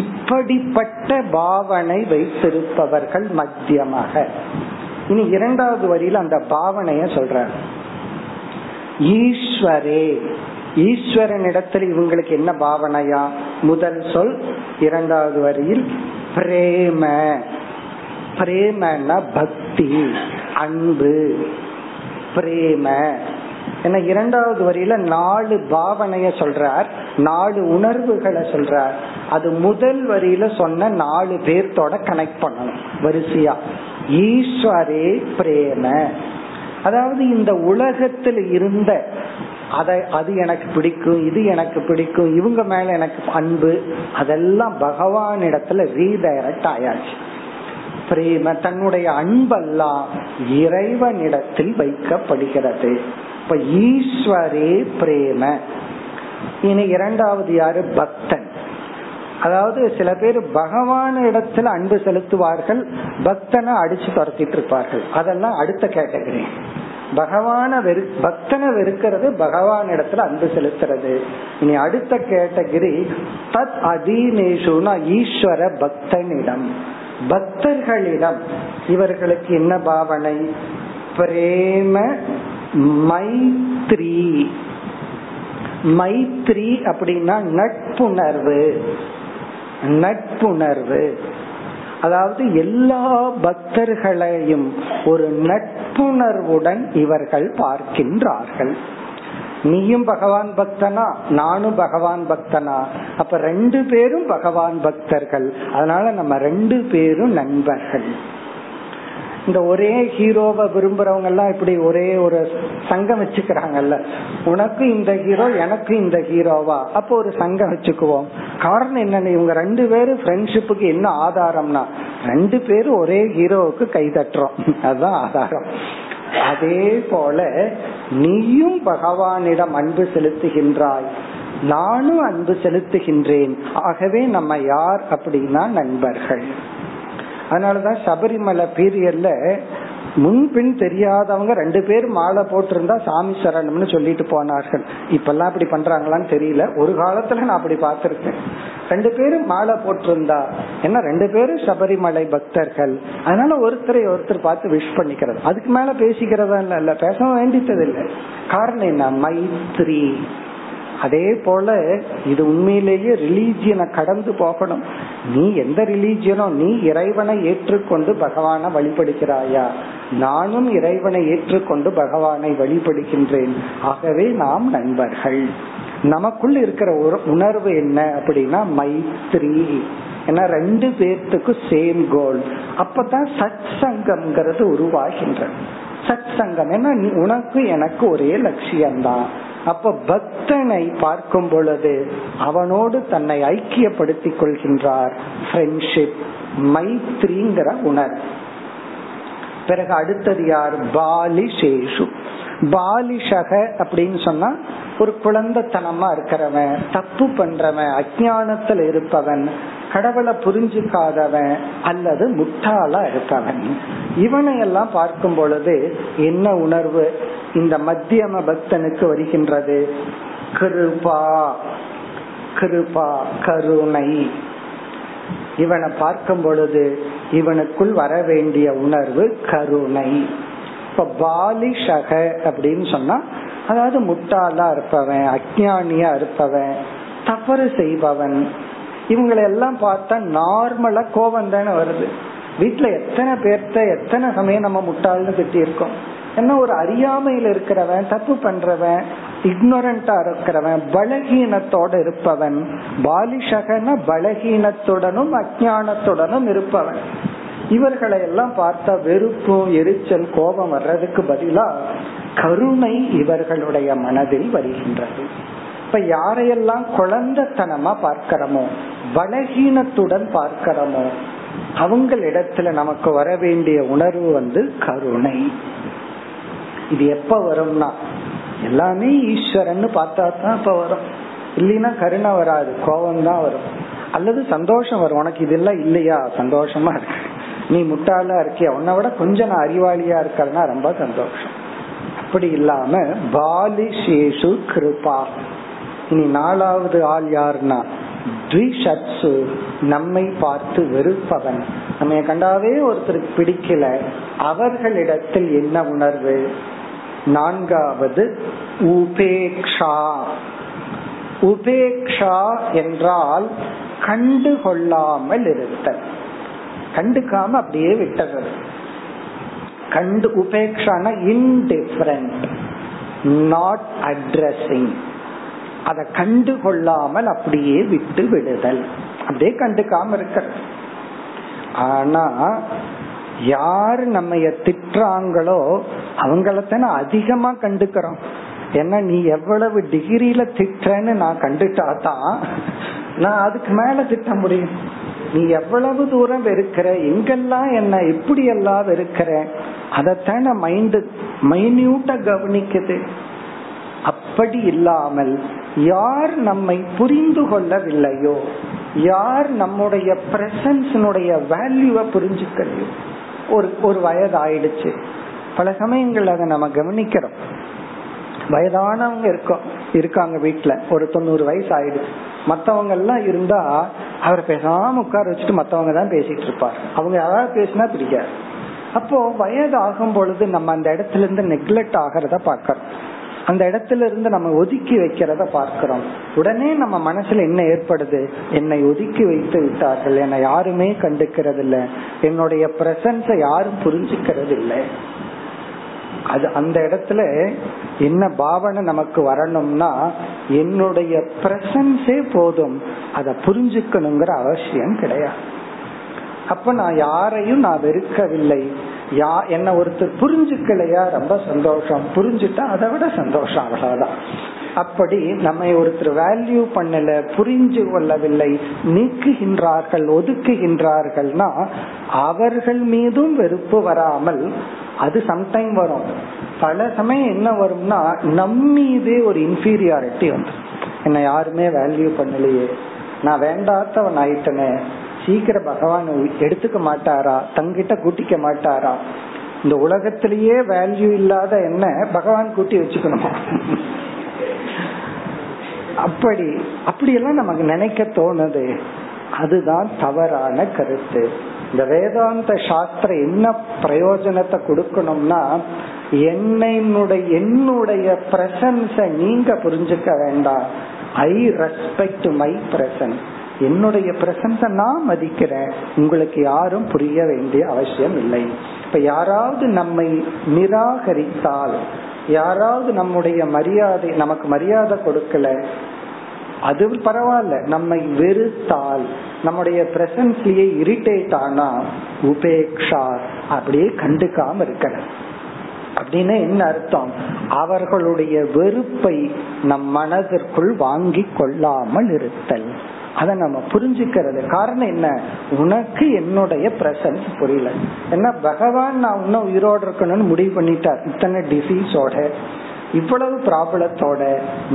இப்படிப்பட்ட பாவனை வைத்திருப்பவர்கள் மத்தியமாக. இனி இரண்டாவது வரியில அந்த பாவனைய சொல்றார். ஈஸ்வரே, ஈஸ்வரனிடத்தில் இவங்களுக்கு என்ன பாவனையா? முதல் சொல் இரண்டாவது வரியில் பிரேம. பிரேமனா பக்தி, அன்பு, பிரேம. ஏன்னா இரண்டாவது வரியில நாலு பாவனைய சொல்றார், நாலு உணர்வுகளை சொல்றார். அது முதல் வரியில சொன்ன நாலு பேர்த்தோட கனெக்ட் பண்ணணும் வரிசையா. ஈஸ்வரே பிரேம, அதாவது இந்த உலகத்துல இருந்த அத அது எனக்கு பிடிக்கும், இது எனக்கு பிடிக்கும், இவங்க மேல எனக்கு அன்பு, அதெல்லாம் பகவானிடத்துல ரீடைரக்ட் ஆயாச்சு. பிரேம தன்னுடைய அன்பெல்லாம் இறைவனிடத்தில் வைக்கப்படுகிறது. இப்ப ஈஸ்வரே பிரேம. இனி இரண்டாவது யாரு? பக்தன். அதாவது சில பேர் பகவான் இடத்துல அன்பு செலுத்துவார்கள், பக்தனை அடிச்சு துரத்திட்டு இருப்பார்கள். அதெல்லாம் அடுத்த கேட்டகரி. பகவான வெறு பக்தனை வெறுக்கிறது, பகவான் இடத்துல அன்பு செலுத்துறது. இனி அடுத்த கேட்டகரி தத் அதீனேஷுனா ஈஸ்வர பக்தனிடம், பக்தர்களிடம் இவர்களுக்கு என்ன பாவனை? பிரேம மைத்ரி. மைத்ரி அப்படின்னா நட்புணர்வு. நட்புணர்வு அதாவது எல்லா பக்தர்களையும் ஒரு நட்புணர்வுடன் இவர்கள் பார்க்கின்றார்கள். நீயும் பகவான் பக்தனா, நானும் பகவான் பக்தனா, அப்ப ரெண்டு பேரும் பகவான் பக்தர்கள், அதனால நம்ம ரெண்டு பேரும் நண்பர்கள். இந்த ஒரே ஹீரோவை விரும்புறவங்க எல்லாம் இப்படி ஒரே ஒரு சங்கம் வச்சுக்கிறாங்கல்ல, உனக்கு இந்த ஹீரோ எனக்கு இந்த ஹீரோவா, அப்போ ஒரு சங்கம் வச்சுக்குவோம். காரணம் என்னன்னு, இவங்க ரெண்டு பேரும் ஃப்ரெண்ட்ஷிப்புக்கு என்ன ஆதாரம்னா ரெண்டு பேரும் ஒரே ஹீரோவுக்கு கை தட்டுறோம், அதுதான் ஆதாரம். அதே போல நீயும் பகவானிடம் அன்பு செலுத்துகின்றாய், நானும் அன்பு செலுத்துகின்றேன், ஆகவே நம்ம யார் அப்படின்னா நண்பர்கள். அதனாலதான் சபரிமலை பீரியட்ல முன்பின் தெரியாதவங்க ரெண்டு பேர் மாலை போட்டிருந்தா சாமி சரணம்னு சொல்லிட்டு போனார்கள். இப்பெல்லாம் அப்படி பண்றாங்களான்னு தெரியல, ஒரு காலத்துல நான் அப்படி பார்த்திருக்கேன். ரெண்டு பேரும் மாலை போட்டிருந்தா ஏன்னா ரெண்டு பேரும் சபரிமலை பக்தர்கள், அதனால ஒருத்தரை ஒருத்தர் பார்த்து விஷ் பண்ணிக்கிறது, அதுக்கு மேல பேசிக்கிறதா இல்ல இல்ல பேச வேண்டியது இல்லை. காரணம் என்ன? மைத்ரி. அதே போல இது உண்மையிலேயே ரிலீஜியனை கடந்து போகணும். நீ எந்த ரிலீஜியனோ, நீ இறைவனை ஏற்றுக்கொண்டு பகவானை வழிபடுகிறாயா, நானும் இறைவனை ஏற்றுக்கொண்டு பகவானை வழிபடுகின்றேன், ஆகவே நாம் நண்பர்கள். நமக்குள் இருக்கிற ஒரு உணர்வு என்ன அப்படின்னா மைத்ரி. ஏன்னா ரெண்டு பேர்த்துக்கு சேம் கோல். அப்பதான் சத் சங்கம்ங்கிறது உருவாகின்ற. சத் சங்கம் ஏன்னா உனக்கு எனக்கு ஒரே லட்சியம்தான். அப்ப பக்தனை பார்க்கும் பொழுது அவனோடு தன்னை ஐக்கியப்படுத்திக் கொள்கின்றார். ஃப்ரெண்ட்ஷிப், மைத்ரிங்கிற உணர். பிறகு அடுத்தது யார்? பாலிசேஷு. பாலிஷக அப்படின்னு சொன்னா ஒரு குழந்தைத்தனமா இருக்கிறவன், தப்பு பண்றவன், அஜ்ஞானத்துல இருப்பவன், கடவுளை புரிஞ்சுக்காதவன் அல்லது முட்டாளா இருப்பவன். இவனையெல்லாம் பார்க்கும் பொழுது என்ன உணர்வு இந்த மத்தியம பக்தனுக்கு வருகின்றது? கிருபா. கிருபா கருணை. இவனை பார்க்கும் பொழுது இவனுக்குள் வர வேண்டிய உணர்வு கருணை. இப்ப பாலிஷக அப்படின்னு சொன்னா அதாவது முட்டாளா இருப்பவன், அஜ்ஞானியா இருப்பவன், தவறு செய்பவன். இவங்களெல்லாம் பார்த்தா நார்மலா கோபம் தானே வருது. வீட்டுல எத்தனை பேர்த்த எத்தனை சமயம் நம்ம முட்டாள்னு திட்டி இருக்கோம். என்ன ஒரு அறியாமையில இருக்கிறவன், தப்பு பண்றவன், இக்னோரண்டா இருக்கிறவன், பலகீனத்தோட இருப்பவன். பாலிஷகன பலகீனத்துடனும் அஜ்ஞானத்துடனும் இருப்பவன். இவர்களை எல்லாம் பார்த்தா வெறுப்பும் எரிச்சல் கோபம் வர்றதுக்கு பதிலா கருணை இவர்களுடைய மனதில் வருகின்றது. இப்ப யாரையெல்லாம் குழந்தைத்தனமா பார்க்கிறோமோ, பலகீனத்துடன் பார்க்கிறோமோ, அவங்களிடத்துல நமக்கு வர வேண்டிய உணர்வு வந்து கருணை. இது எப்ப வரும்னா, எல்லாமே ஈஸ்வரன்னு பார்த்தா தான் இப்ப வரும். இல்லைன்னா கருணை வராது, கோபம்தான் வரும். அல்லது சந்தோஷம் வரும், உனக்கு இதெல்லாம் இல்லையா சந்தோஷமா இருக்கு, நீ முட்டாளா இருக்கியா, உன்னை விட கொஞ்சம் நான் அறிவாளியா இருக்கிறேன்னா ரொம்ப சந்தோஷம். அப்படி இல்லாம பாலிசேஷு கிருபா. இனி நாலாவது ஆள் யாருன்னா த்விஷத்சு, நம்மை பார்த்து வெறுப்பவன், நம்ம கண்டாவே ஒருத்தருக்கு பிடிக்கல, அவர்களிடத்தில் என்ன உணர்வு. நான்காவது உபேக்ஷா. உபேக்ஷா என்றால் கண்டு கொள்ளாமல் இருத்தல், கண்டுக்காம அப்படியே விட்டது. கண்டு உபேக்ஷான இன்டிஃபரண்ட், நாட் அட்ரஸிங், அதை கண்டு கொள்ளாமல் அப்படியே விட்டு விடுதல், அப்படியே கண்டுக்காம இருக்க. ஆனா யாரு நம்ம திட்டுறாங்களோ அவங்களத்தான அதிகமா கண்டுக்கிறோம். ஏன்னா நீ எவ்வளவு டிகிரியில திட்டுறன்னு நான் கண்டுட்டாதான் நான் அதுக்கு மேல திட்ட முடியும். நீ எவ்வளவு தூரம் வெறுக்கிற, எங்கெல்லாம் என்ன எப்படி எல்லாம் வெறுக்கிற, அதத்தான மைண்ட் மைன்யூட்டா கவனிக்குது. அப்படி இல்லாமல் யார் நம்மை புரிந்து கொள்ளவில்லையோ, யார் நம்முடைய பிரசன்ஸ்னுடைய வேல்யூவை புரிஞ்சுக்கலையோ, ஒரு ஒரு வயது ஆயிடுச்சு, பல சமயங்கள் அதை நம்ம கவனிக்கிறோம். வயதானவங்க இருக்கோம் இருக்காங்க வீட்டுல, ஒரு தொண்ணூறு வயசு ஆயிடுச்சு, மத்தவங்க எல்லாம் இருந்தா அவரை பேசாம உட்கார வச்சுட்டு மத்தவங்க தான் பேசிட்டு இருப்பாரு, அவங்க யாராவது பேசினா பிடிக்காது. அப்போ வயது ஆகும் பொழுது நம்ம அந்த இடத்துல இருந்து நெக்லெக்ட் ஆகிறத பாக்கிறோம், அந்த இடத்துல இருந்து நம்ம ஒதுக்கி வைக்கிறத பார்க்கிறோம். உடனே நம்ம மனசுல என்ன ஏற்படுது, என்னை ஒதுக்கி வைத்து விட்டார்கள், என்னை யாருமே கண்டுக்கிறது இல்லை, என்னுடைய பிரசன்ஸை யாரும் புரிஞ்சுக்கிறது இல்லை. அது அந்த இடத்துல என்ன பாவனை நமக்கு வரணும்னா, என்னுடைய பிரசன்ஸே போதும், அதை புரிஞ்சுக்கணுங்கிற அவசியம் கிடையாது. அப்ப நான் யாரையும் நான் வெறுக்கவில்லை. யா என்ன ஒருத்தர் புரிஞ்சுக்கலையா ரொம்ப சந்தோஷம், புரிஞ்சுட்டா அதை விட சந்தோஷம் அவ்வளவுதான். அப்படி நம்ம ஒருத்தர் வேல்யூ பண்ணல, புரிஞ்சு கொள்ளவில்லை, நீக்குகின்றார்கள், ஒதுக்குகின்றார்கள்னா அவர்கள் மீதும் வெறுப்பு வராமல், அது சம்டைம் வரும். பல சமயம் என்ன வரும்னா, நம்மீதே ஒரு இன்ஃபீரியாரிட்டி வந்து என்ன யாருமே வேல்யூ பண்ணலையே, நான் வேண்டாத்தவன் ஆயிட்டனே, சீக்கிரம் பகவான் எடுத்துக்க மாட்டாரா, தங்கிட்ட கூட்டிக்க மாட்டாரா, இந்த உலகத்திலேயே வேல்யூ இல்லாத என்ன பகவான் கூட்டி வச்சுக்கணுமா, அப்படி அப்படியெல்லாம் நமக்கு நினைக்க தோணுது. அதுதான் தவறான கருத்து. இந்த வேதாந்த சாஸ்திரம் என்ன பிரயோஜனத்தை கொடுக்கணும்னா, என்னுடைய என்னுடைய பிரசன்ஸை நீங்க புரிஞ்சுக்க வேண்டாம், ஐ ரெஸ்பெக்ட் மை பிரசன்ஸ், என்னுடைய பிரசன்ஸை நான் மதிக்கிறேன், உங்களுக்கு யாரும் புரிய வேண்டிய அவசியம் இல்லை. இப்ப யாராவது நம்மை நிராகரித்தால், யாராவது நம்முடைய மரியாதை நமக்கு மரியாதை கொடுக்கல, அது பரவாயில்ல, நம்மை வெறுத்தால், நம்முடைய பிரசன்ஸ்லயே இரிட்டேட் ஆனா உபேக்ஷா, அப்படியே கண்டுக்காம இருக்கணும். அப்படின்னு என்ன அர்த்தம், அவர்களுடைய வெறுப்பை நம் மனதிற்குள் வாங்கி கொள்ளாமல் இருத்தல், அதை நம்ம புரிஞ்சுக்கிறது. காரணம் என்ன, உனக்கு என்னுடைய பிரசன்ஸ் புரியல. ஏன்னா பகவான் நான் இன்னும் உயிரோடு இருக்கணும்னு முடிவு பண்ணிட்டார், இத்தனை டிசீஸோட இவ்வளவு ப்ராப்ளத்தோட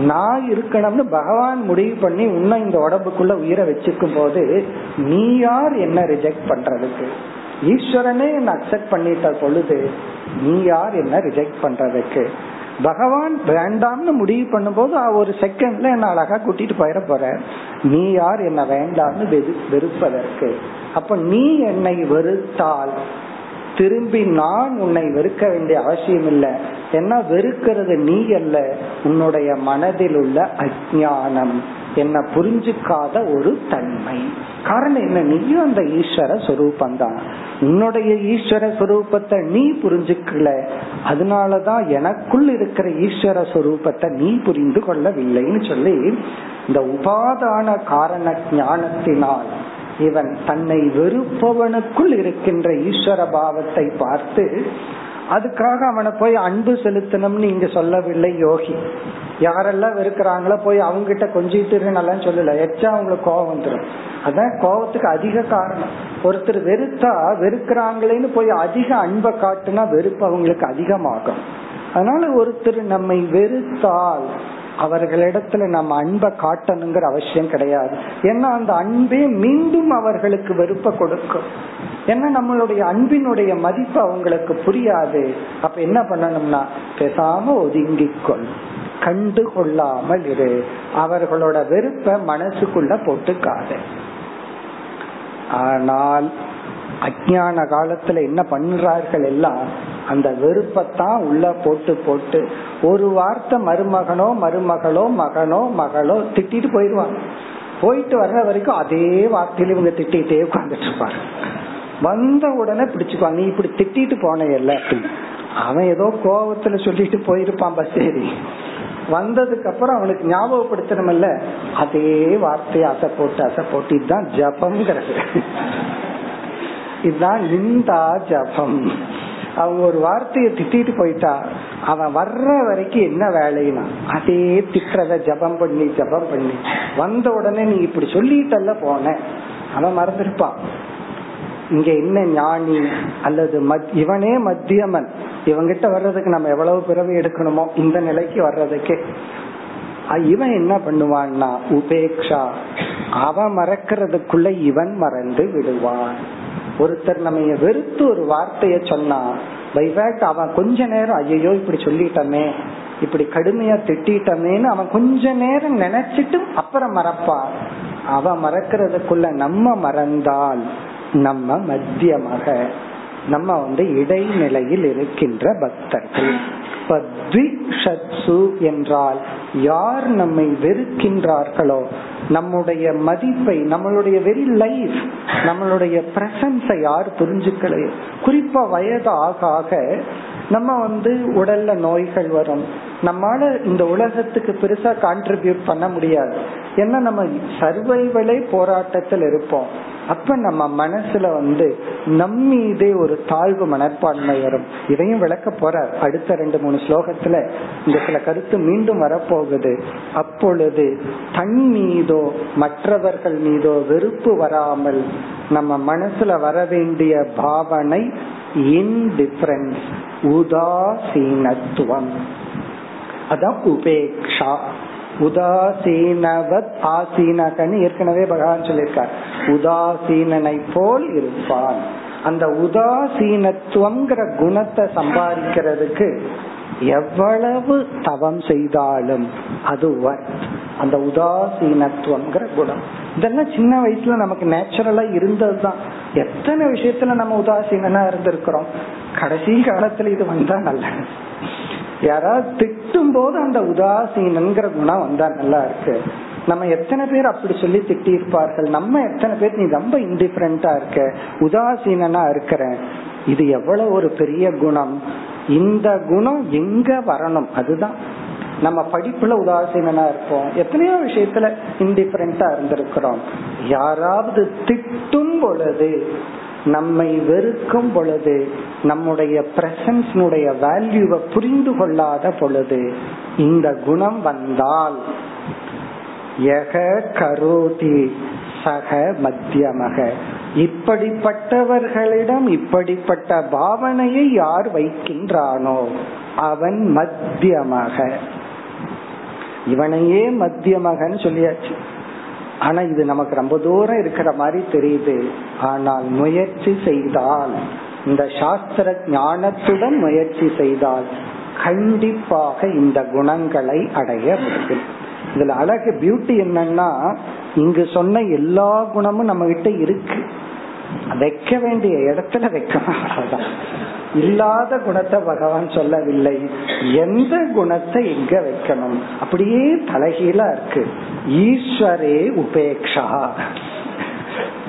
நான் இருக்கணும்னு பகவான் முடிவு பண்ணி இன்னும் இந்த உடம்புக்குள்ள உயிரை வச்சுக்கும் போது நீ யார் என்ன ரிஜெக்ட் பண்றதுக்கு. ஈஸ்வரனே என்ன அக்செப்ட் பண்ணிட்ட பொழுது நீ யார் என்ன ரிஜெக்ட் பண்றதுக்கு. பகவான் வேண்டாம்னு முடிவு பண்ணும் போது ஒரு செகண்ட்ல என்ன அழகா கூட்டிட்டு போயிட போற, நீ யார் என்ன வேண்டாம்னு வெறுப்பதற்கு. அப்ப நீ என்னை வெறுத்தால் திரும்பி நான் உன்னை வெறுக்க வேண்டிய அவசியம் இல்லை. என்ன வெறுக்கிறது நீ அல்ல, உன்னுடைய மனதில் உள்ள அஞ்ஞானம், என்ன புரிஞ்சுக்காத ஒரு தன்மை. காரணம் என்ன, நீயும் அந்த ஈஸ்வர சொரூபந்தான், உன்னுடைய ஈஸ்வர சொரூபத்தை நீ புரிஞ்சுக்கல, அதனாலதான் எனக்குள் இருக்கிற ஈஸ்வர சொரூபத்தை நீ புரிந்து கொள்ளவில்லைன்னு சொல்லி இந்த உபாதான காரண ஞானத்தினால் இவன் தன்னை வெறுப்பவனுக்குள் இருக்கின்ற ஈஸ்வர பாவத்தை பார்த்து அதுக்காக அவனை போய் அன்பு செலுத்தணும்னு இங்க சொல்லவில்லை யோகி. யாரெல்லாம் இருக்கிறாங்களோ போய் அவங்க கிட்ட கொஞ்சிட்டு நல்லா சொல்லல, எச்சா அவங்களுக்கு கோபம் வந்துடும். அதான் கோபத்துக்கு அதிக காரணம். ஒருத்தர் வெறுத்தா வெறுக்கிறாங்களேன்னு போய் அதிக அன்பை காட்டுனா வெறுப்பு அவங்களுக்கு அதிகமாகும். அதனால ஒருத்தர் நம்மை வெறுத்தால் அவர்களிடத்துல நம்ம அன்பை காட்டணுங்கிற அவசியம் கிடையாது. ஏன்னா அந்த அன்பே மீண்டும் அவர்களுக்கு வெறுப்பை கொடுக்கும். ஏன்னா நம்மளுடைய அன்பினுடைய மதிப்பு அவங்களுக்கு புரியாது. அப்ப என்ன பண்ணணும்னா பேசாம ஒதுங்கிக்கொள், கண்டு கொள்ளாமல் இரு, அவர்களோட வெறுப்ப மனசுக்குள்ள போட்டுக்காது. ஆனால் அஞ்ஞான காலத்துல என்ன பண்றார்கள் எல்லாம், அந்த வெறுப்பத்தான் உள்ள போட்டு போட்டு ஒரு வார்த்தை மருமகனோ மருமகளோ மகனோ மகளோ திட்டிட்டு போயிடுவாங்க. போயிட்டு வர்ற வரைக்கும் அதே வார்த்தையில இவங்க திட்டிகிட்டே உட்காந்துட்டு இருப்பாங்க. வந்த உடனே பிடிச்சுக்குவாங்க, நீ இப்படி திட்டிட்டு போனேல்ல அப்படின்னு. அவன் ஏதோ கோபத்துல சொல்லிட்டு போயிருப்பான் பஸ் ஏறி. வந்ததுக்கு அப்புறம் அவனுக்கு ஞாபகப்படுத்தணும்ல, அதே வார்த்தையை அசை போட்டு அசை போட்டு. இதுதான் ஜபம்ங்கிறது, இதுதான் நிந்தா ஜபம். அவங்க ஒரு வார்த்தையை திட்டிட்டு போயிட்டா அவன் வர்ற வரைக்கும் என்ன வேலைன்னா அதே திட்டுறத ஜபம் பண்ணி ஜபம் பண்ணி. வந்த உடனே நீ இப்படி சொல்லிட்டல்ல போன, அவன் மறந்துருப்பான். இங்க என்ன ஞானி அல்லது இவனே மத்தியமன், இவங்கிட்ட வர்றதுக்கு நம்ம எவ்வளவு பிறவி எடுக்கணுமோ இந்த நிலைக்கு வர்றதுக்கு. இவன் என்ன பண்ணுவான்னா உபேக்ஷா, அவன் மறக்கிறதுக்குள்ள இவன் மறந்து விடுவான். ஒருத்தர் நம்ம வெறுத்து ஒரு வார்த்தைய சொன்னா பைவேட் அவன் கொஞ்ச நேரம் ஐயோ இப்படி சொல்லிட்டமே, இப்படி கடுமையா திட்டமேன்னு அவன் கொஞ்ச நேரம் நினைச்சிட்டு அப்புறம் மறப்பான். அவன் மறக்கிறதுக்குள்ள நம்ம மறந்தால் நம்ம மத்தியமாக நம்ம வந்து இடைநிலையில் இருக்கின்ற பக்தர்கள். பத்விஷத்சு என்றால் யார் நம்மை வெறுக்கின்றார்களோ, நம்முடைய மதிப்பை, நம்மளுடைய வெரி லைஃப், நம்மளுடைய பிரசன்ஸை யார் புரிஞ்சுக்கலையோ. குறிப்பா வயது ஆக ஆக நம்ம வந்து உடல்ல நோய்கள் வரும். நம்மளால இந்த உலகத்துக்கு பெருசா கான்ட்ரிபியூட் பண்ண முடியாது. ஏன்னா நம்ம சர்வைவலே போராட்டத்தில் இருப்போம். அப்ப நம்ம மனசுல வந்து நம்மீதே ஒரு தாழ்வு மனப்பான்மை வரும். இதையும் விளக்க போற அடுத்த ரெண்டு மூணு ஸ்லோகத்துல இந்த சில கருத்து மீண்டும் வரப்போகுது. அப்பொழுது தன் மீதோ மற்றவர்கள் மீதோ வெறுப்பு வராமல் நம்ம மனசுல வர வேண்டிய பாவனை இன்டிஃபரன்ஸ், உதாசீனத்துவம், அதான் உபேக்ஷா. உதாசீனவத் ஆசீனகன்னு ஏற்கனவே பகவான் சொல்லியிருக்கார், உதாசீனனை போல் இருப்பான். அந்த உதாசீனத்துவங்கிற குணத்தை சம்பாதிக்கிறதுக்கு எவ்வளவு தவம் செய்தாலும் அது வர்த். அந்த உதாசீனத்துவங்கிற குணம் இதெல்லாம் சின்ன வயசுல நமக்கு நேச்சுரலா இருந்ததுதான். எத்தனை விஷயத்துல நம்ம உதாசீனா இருந்திருக்கிறோம். கடைசி காலத்துல இது வந்தா நல்லது. யாராவது திட்டும் போது அந்த உதாசீனங்கிற குணம் வந்தா நல்லா இருக்கு. நம்ம எத்தனை பேர் அப்படி சொல்லி திட்டி இருப்பார்கள், நம்ம எத்தனை பேர் நீ ரொம்ப இன்டிஃபரண்டா இருக்க, உதாசீனா இருக்கிற. இது எவ்வளவு ஒரு பெரிய குணம். இந்த குணம் எங்க வரணும்? அதுதான் நம்ம படிப்புல உதாசீனா இருப்போம், எத்தனையோ விஷயத்துல இன்டிஃபரண்டா இருந்திருக்கிறோம். யாராவது திட்டும் பொழுது, நம்மை வெறுக்கும் பொழுது, நம்முடைய பிரசன்ஸ்னுடைய வேல்யூவை புரிந்து கொள்ளாத பொழுது இந்த குணம் வந்தால் யக கரோதி சக மத்தியமக, இப்படிப்பட்டவர்களிடம் இப்படிப்பட்ட பாவனையை யார் வைக்கின்றானோ அவன் மத்தியமக. இவனையே மத்தியமகன்னு சொல்லியாச்சு. ஆனா இது நமக்கு ரொம்ப தூரம் இருக்கிற மாதிரி தெரியுது. ஆனால் முயற்சி செய்தால், இந்த சாஸ்திர ஞானத்துடன் முயற்சி செய்தால் கண்டிப்பாக இந்த குணங்களை அடைய முடியும். இதுல அழகு பியூட்டி என்னன்னா, இங்கு சொன்ன எல்லா குணமும் நம்ம கிட்ட இருக்கு. வைக்க வேண்டிய இடத்துல வைக்கணும். இல்லாத குணத்தை பகவான் சொல்லவில்லை, எந்த குணத்தை எங்க வைக்கணும். அப்படியே தலைகீழா இருக்கு. ஈஸ்வரே உபேக்ஷா,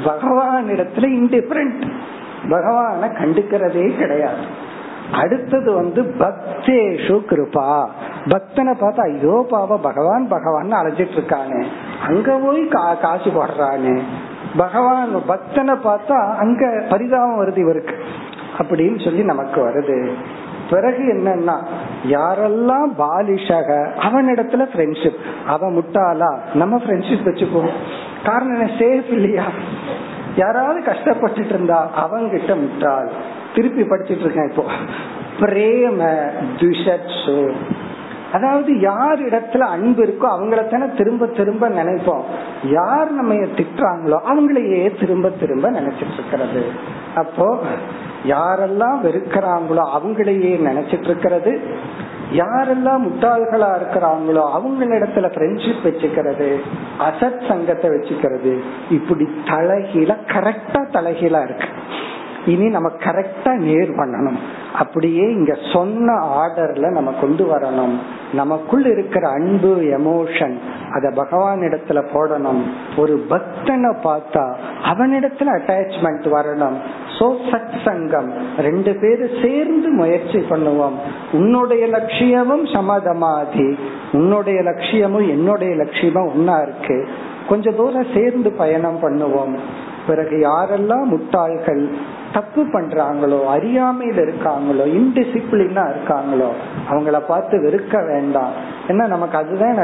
பகவான் இடத்துல இன்டிஃபரண்ட், பகவான கண்டுக்கிறதே கிடையாது. அடுத்தது வந்து பக்தேஷு கிருபா, பக்தனை பார்த்தா ஐயோ பாவ பகவான் பகவான் அழைச்சிட்டு இருக்கானே, அங்க போய் கா காசு போடுறானே. பகவான் பக்தனை பார்த்தா அங்க பரிதாபம் வருது இவருக்கு அப்படின்னு சொல்லி நமக்கு வருது. பிறகு என்னன்னா, யாரெல்லாம் பாலிஷாக அவனிடத்துல ஃப்ரெண்ட்ஷிப், அவன் முட்டாளா நம்ம ஃப்ரெண்ட்ஷிப் வச்சுக்குவோம். காரணம் என்ன, சேஃப் இல்லையா? யாராவது கஷ்டப்பட்டுட்டு இருந்தா அவங்கிட்ட முட்டாள். திருப்பி படிச்சுட்டு இருக்கேன் இப்போ, பிரேம துஷட்சு, அதாவது யார் இடத்துல அன்பு இருக்கோ அவங்களத்தான திரும்ப திரும்ப நினைப்போம், யார் நம்ம திட்டுறாங்களோ அவங்களையே திரும்ப திரும்ப நினைச்சிட்டு இருக்கிறது. அப்போ யாரெல்லாம் வெறுக்கிறாங்களோ அவங்களையே நினைச்சிட்டு இருக்கிறது, யாரெல்லாம் முட்டாள்களா இருக்கிறாங்களோ அவங்களிடத்துல ஃப்ரெண்ட்ஷிப் வச்சுக்கிறது, அசத் சங்கத்தை வச்சுக்கிறது. இப்படி தலைகீழ கரெக்டா தலைகீழா இருக்கு. இனி நம்ம கரெக்டா நேர் பண்ணணும். அப்படியே இங்க சொன்ன ஆர்டர்ல நம்ம கொண்டு வரணும். நமக்குள் இருக்கிற அன்பு எமோஷன் அத பகவான் இடத்துல போடணும். ஒரு பக்தனை பார்த்தா அவனிடத்துல அட்டாச்மெண்ட் வரணும். சோ சத் சங்கம் ரெண்டு பேரும் சேர்ந்து முயற்சி பண்ணுவோம். உன்னுடைய லட்சியமும் சமாதமாதி, உன்னுடைய லட்சியமும் என்னுடைய லட்சியமும் ஒன்னா இருக்கு, கொஞ்ச தூரம் சேர்ந்து பயணம் பண்ணுவோம். பிறகு யாரெல்லாம் முட்டாள்கள் தப்பு பண்றாங்களோ, அறியாமையில் இருக்காங்களோ, இன்டிசிப்ளினா இருக்காங்களோ அவங்கள பார்த்து வெறுக்க வேண்டாம். ஏன்னா நமக்கு அதுதான்,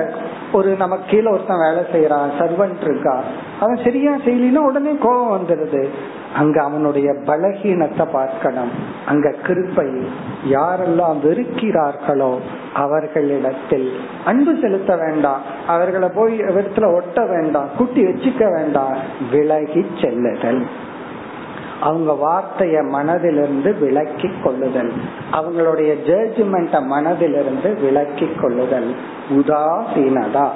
ஒரு நமக்கு கீழே ஒருத்தன் வேலை செய்யறான், சர்வன்ட் இருக்கா, அவன் சரியா செய்யலினா உடனே கோபம் வந்துடுது. அங்க அவனுடைய பலகீனத்தை பார்க்கணும். அங்க கிருபை. யாரெல்லாம் வெறுக்கிறார்களோ அவர்களிடத்தில் அன்பு செலுத்த வேண்டாம், அவர்களை போய் இடத்துல ஒட்ட வேண்டாம், கூட்டி வச்சுக்க வேண்டாம், விலகி செல்லுதல். அவங்க வார்த்தைய மனதிலிருந்து விலக்கி கொள்ளுதல், அவங்களுடைய ஜட்ஜ்மெண்ட மனதிலிருந்து விலக்கி கொள்ளுதல், உதாசீனதா.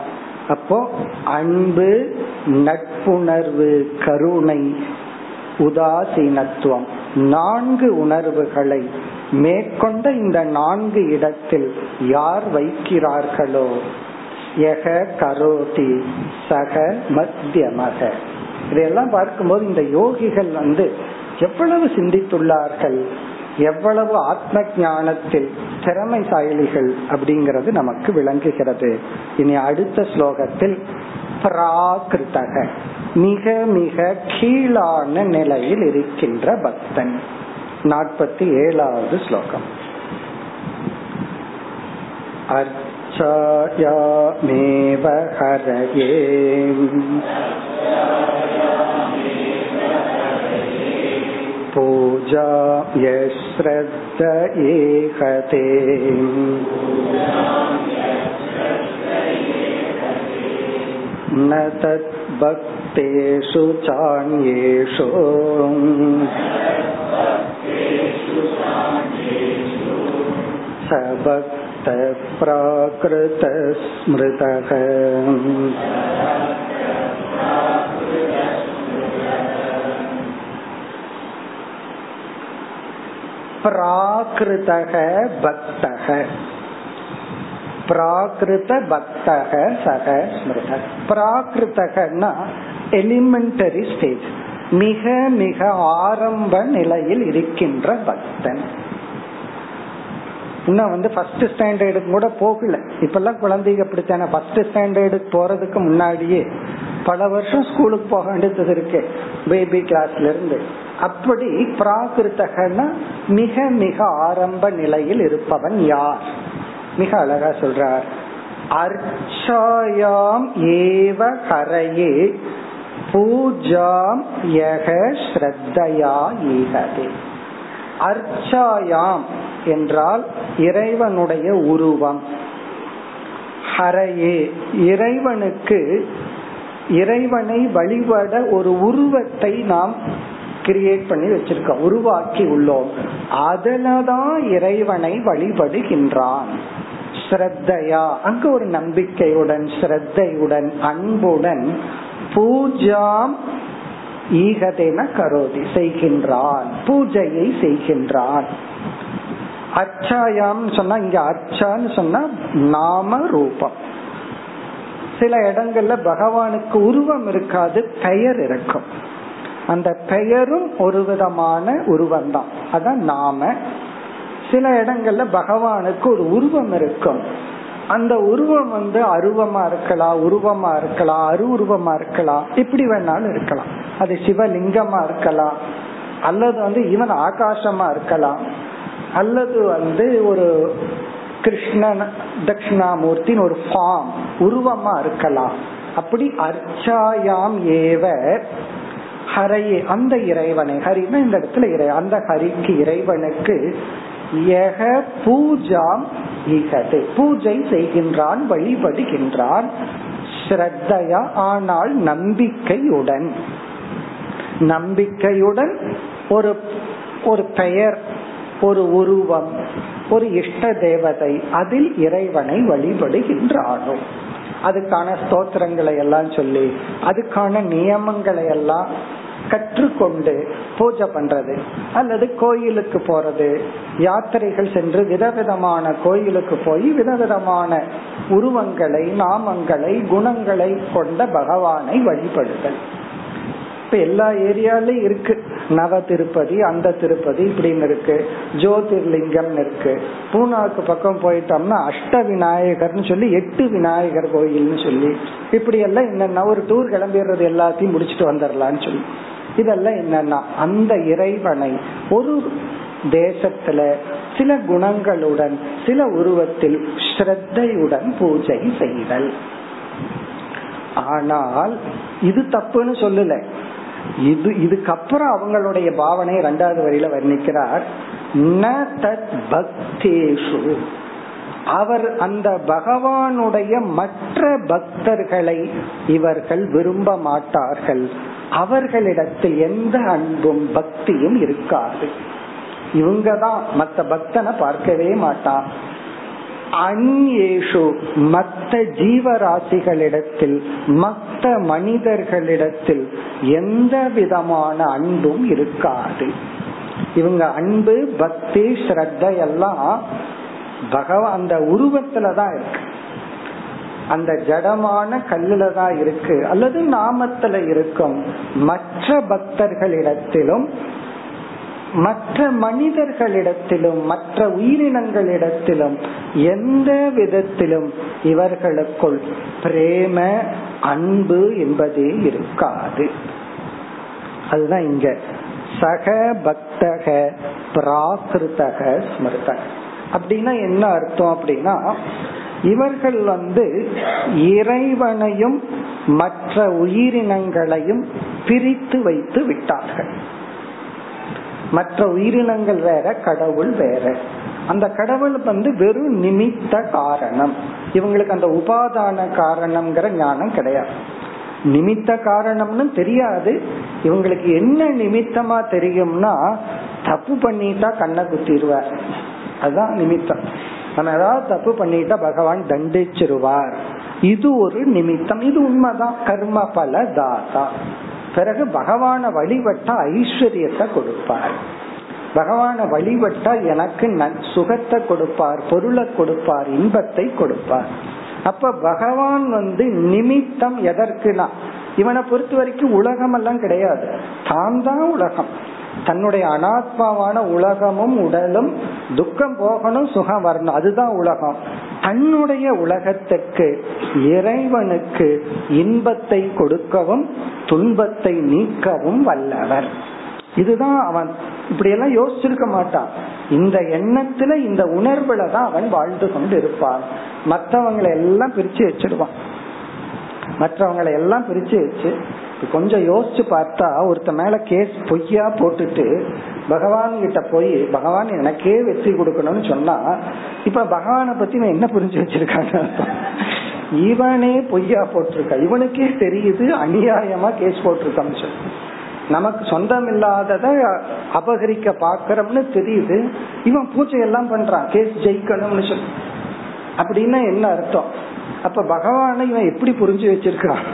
அப்போ அன்பு, நட்புணர்வு, கருணை, உதாசீனத்துவம், நான்கு உணர்வுகளை மேற்கொண்ட இந்த நான்கு இடத்தில் யார் வைக்கிறார்களோ, யக கரோதி சக மத்தியமக. இதெல்லாம் பார்க்கும்போது இந்த யோகிகள் வந்து எவ்வளவு சிந்தித்துள்ளார்கள், எவ்வளவு ஆத்ம ஞானத்தில் திறமைசாலிகள் அப்படிங்கிறது நமக்கு விளங்குகிறது. இனி அடுத்த ஸ்லோகத்தில் பிராகிருதக, மிக மிக கீழான நிலையில் இருக்கின்ற பக்தன், நாற்பத்தி ஏழாவது ஸ்லோகம். அர்ச்சயாமேவ ஹரயே பூஜாம்ய ஸ்ரத்தயேகதே. ந தத் பக்தேஷு சான்யேஷு ச பக்த ப்ராக்ருத ஸ்மிருதக. பிராகிருதக பக்தக, பிராகிருத பக்தக சக ஸ்மிருத. பிராகிருதகன்னா எலிமெண்டரி ஸ்டேஜ், மிக மிக ஆரம்ப நிலையில் இருக்கின்ற பக்தன். இன்னும் வந்து ஃபர்ஸ்ட் ஸ்டாண்டர்டுக்கு கூட போகல. இப்பெல்லாம் குழந்தைங்க அப்படித்தான, ஃபர்ஸ்ட் ஸ்டாண்டர்டுக்கு போறதுக்கு முன்னாடியே பல வருஷம் ஸ்கூலுக்கு போக வேண்டியது இருக்கு, பேபி கிளாஸ்ல இருந்து. அப்படி பிராகிருத்தகன்னா மிக மிக ஆரம்ப நிலையில் இருப்பவன் யார்? மிக அழகா சொல்றார், அர்ச்சாயாம் ஏவ ஹரயே பூஜாம் யஹ ஸ்ரத்தயா ஈஹதே. அர்ச்சாயாம் என்றால் இறைவனுடைய உருவம், ஹரயே இறைவனுக்கு, இறைவனை வழிபட ஒரு உருவத்தை நாம் கிரியேட் பண்ணி வச்சிருக்கோம், உருவாக்கி உள்ளோம். அதனால்தான் இறைவனை வழிபடுகின்றான். ஸ்ரத்தையா அங்க ஒரு நம்பிக்கையுடன், ஸ்ரத்தையுடன், அன்புடன். பூஜாம் ஈகதேன கரோதி செய்கின்றான், பூஜையை செய்கின்றான். அர்ச்சாயாம் சொன்னா இங்க அர்ச்சான்னு சொன்னா நாம ரூபம். சில இடங்கள்ல பகவானுக்கு உருவம் இருக்காது, பெயர் இருக்கும். அந்த பெயரும் ஒரு விதமான உருவம்தான், அதான் நாம. சில இடங்கள்ல பகவானுக்கு ஒரு உருவம் இருக்கும், அந்த உருவம் வந்து அருவமா இருக்கலாம், உருவமா இருக்கலாம், அருவுருவமா இருக்கலாம், இப்படி வேணாலும் இருக்கலாம். அது சிவலிங்கமா இருக்கலாம், அல்லது வந்து இவன் ஆகாசமா இருக்கலாம். அல்லது வந்து ஒரு கிருஷ்ணன் தட்சிணாமூர்த்தின் ஒரு ஃபார்ம் உருவமா இருக்கலாம். அப்படி அர்ச்சாயாம் ஏவ ஹரையே, அந்த இறைவனை, ஹரினா இந்த இடத்துல இறை, அந்த ஹரிக்கு இறைவனுக்கு பூஜை செய்கின்றான், வழிபடுகின்றான், ஸ்ரத்தையா ஆனால் நம்பிக்கையுடன். நம்பிக்கையுடன் ஒரு ஒரு பெயர், ஒரு உருவம், ஒரு இஷ்ட தேவதை, அதில் இறைவனை வழிபடுகின்றானோ, அதுக்கான ஸ்தோத்திரங்களை எல்லாம் சொல்லி அதுக்கான நியமங்களை எல்லாம் கற்றுக்கொண்டு பூஜை பண்றது, அல்லது கோயிலுக்கு போறது, யாத்திரைகள் சென்று விதவிதமான கோயிலுக்கு போய் விதவிதமான உருவங்களை, நாமங்களை, குணங்களை கொண்ட பகவானை வழிபடுதல். இப்ப எல்லா ஏரியாலையும் இருக்கு, நவ திருப்பதி, அந்த திருப்பதி இப்படின்னு இருக்கு, ஜோதிர்லிங்கம் இருக்கு, பூனாவுக்கு பக்கம் போயிட்டோம்னா அஷ்ட விநாயகர்னு சொல்லி எட்டு விநாயகர் கோயில்னு சொல்லி இப்படி எல்லாம் என்னன்னா ஒரு டூர் கிளம்பிடுறது, எல்லாத்தையும் முடிச்சுட்டு வந்துடலான்னு சொல்லி. இதெல்லாம் என்னன்னா அந்த இறைவனை ஒரு தேசத்துல சில குணங்களுடன், சில உருவத்தில் ஸ்ரத்தையுடன் பூஜை செய்தல். ஆனால் இது தப்புன்னு சொல்லல. இது இதுக்கப்புறம் அவங்களுடைய பாவனை இரண்டாவது வரியில வர்ணிக்கிறார். ந தத் பக்தேஷு, அவர் அந்த பகவானுடைய மற்ற பக்தர்களை இவர்கள் விரும்ப மாட்டார்கள், அவர்களிடத்தில் எந்த அன்பும் பக்தியும் இருக்காது. இவங்கதான், மற்ற பக்தனை பார்க்கவே மாட்டான். அன்யேஷு மற்ற ஜீவராசிகளிடத்தில், மற்ற மனிதர்களிடத்தில் எந்த விதமான அன்பும் இருக்காது. இவங்க அன்பு, பக்தி, ஸ்ரத்தை எல்லாம் பகவான் அந்த உருவத்துலதான் இருக்கு, அந்த ஜடமான கல்லுல தான் இருக்கு, அல்லது நாமத்துல இருக்கும். மற்ற பக்தர்களிடத்திலும், மற்ற மனிதர்களிடத்திலும், மற்ற உயிரினங்களிடத்திலும் எந்த விதத்திலும் இவர்களுக்குள் பிரேம, அன்பு என்பதே இருக்காது. அதுதான் இங்க சக பக்தக பிராகிருதக ஸ்மிருத. அப்படின்னா என்ன அர்த்தம் அப்படின்னா, இவர்கள் வந்து இறைவனையும் மற்ற உயிரினங்களையும் பிரித்து வைத்து விட்டார்கள். மற்ற உயிரினங்கள் வேற, கடவுள் வேற. அந்த கடவுள் வந்து வெறும் நிமித்த காரணம். இவங்களுக்கு அந்த உபாதான காரணம்ங்கிற ஞானம் கிடையாது. நிமித்த காரணம்னு தெரியாது இவங்களுக்கு. என்ன நிமித்தமா தெரியும்னா, தப்பு பண்ணிட்டா கண்ணை குத்திடுவார், அதுதான் நிமித்தம். நம்ம ஏதாவது தப்பு பண்ணிட்டா பகவான் தண்டிச்சிருவார், இது ஒரு நிமித்தம். இது உண்மைதான், கர்ம பல தாத்தா. பிறகு பகவான வழிபட்டா ஐஸ்வர்யத்தை கொடுப்பார், பகவான வழிபட்டா எனக்கு சுகத்தை கொடுப்பார், பொருளை கொடுப்பார், இன்பத்தை கொடுப்பார். அப்ப பகவான் வந்து நிமித்தம் எதற்குனா, இவனை பொறுத்த வரைக்கும் உலகம் எல்லாம் கிடையாது, தான் தான் உலகம். தன்னுடைய அனாத்மாவான உலகமும் உடலும், துக்கம் போகணும், சுகம் வரணும், அதுதான் உலகம். தன்னுடைய உலகத்துக்கு இறைவனுக்கு இன்பத்தை கொடுக்கவும் துன்பத்தை நீக்கவும் வல்லவர். இதுதான் அவன். இப்படி எல்லாம் யோசிச்சிருக்க மாட்டான். இந்த எண்ணத்துல, இந்த உணர்வுல தான் அவன் வாழ்ந்து கொண்டு இருப்பான். மற்றவங்களை எல்லாம் பிரிச்சு வச்சிருவான். மற்றவங்களை எல்லாம் பிரிச்சு வச்சு கொஞ்சம் யோசிச்சு பார்த்தா, ஒருத்த மேல கேஸ் பொய்யா போட்டுட்டு பகவான் கிட்ட போய் பகவான் எனக்கே வெற்றி கொடுக்கணும்னு சொன்னா, இப்ப பகவானை பத்தி நான் என்ன புரிஞ்சு வச்சிருக்காங்க, இவனே பொய்யா போட்டிருக்கா, இவனுக்கே தெரியுது அநியாயமா கேஸ் போட்டிருக்கான்னு சொல்லி, நமக்கு சொந்தம் இல்லாதத அபகரிக்க பாக்கிறோம்னு தெரியுது, இவன் பூஜை எல்லாம் பண்றான் கேஸ் ஜெயிக்கணும்னு சொல்லி. அப்படின்னா என்ன அர்த்தம்? அப்ப பகவானை இவன் எப்படி புரிஞ்சு வச்சிருக்கான்,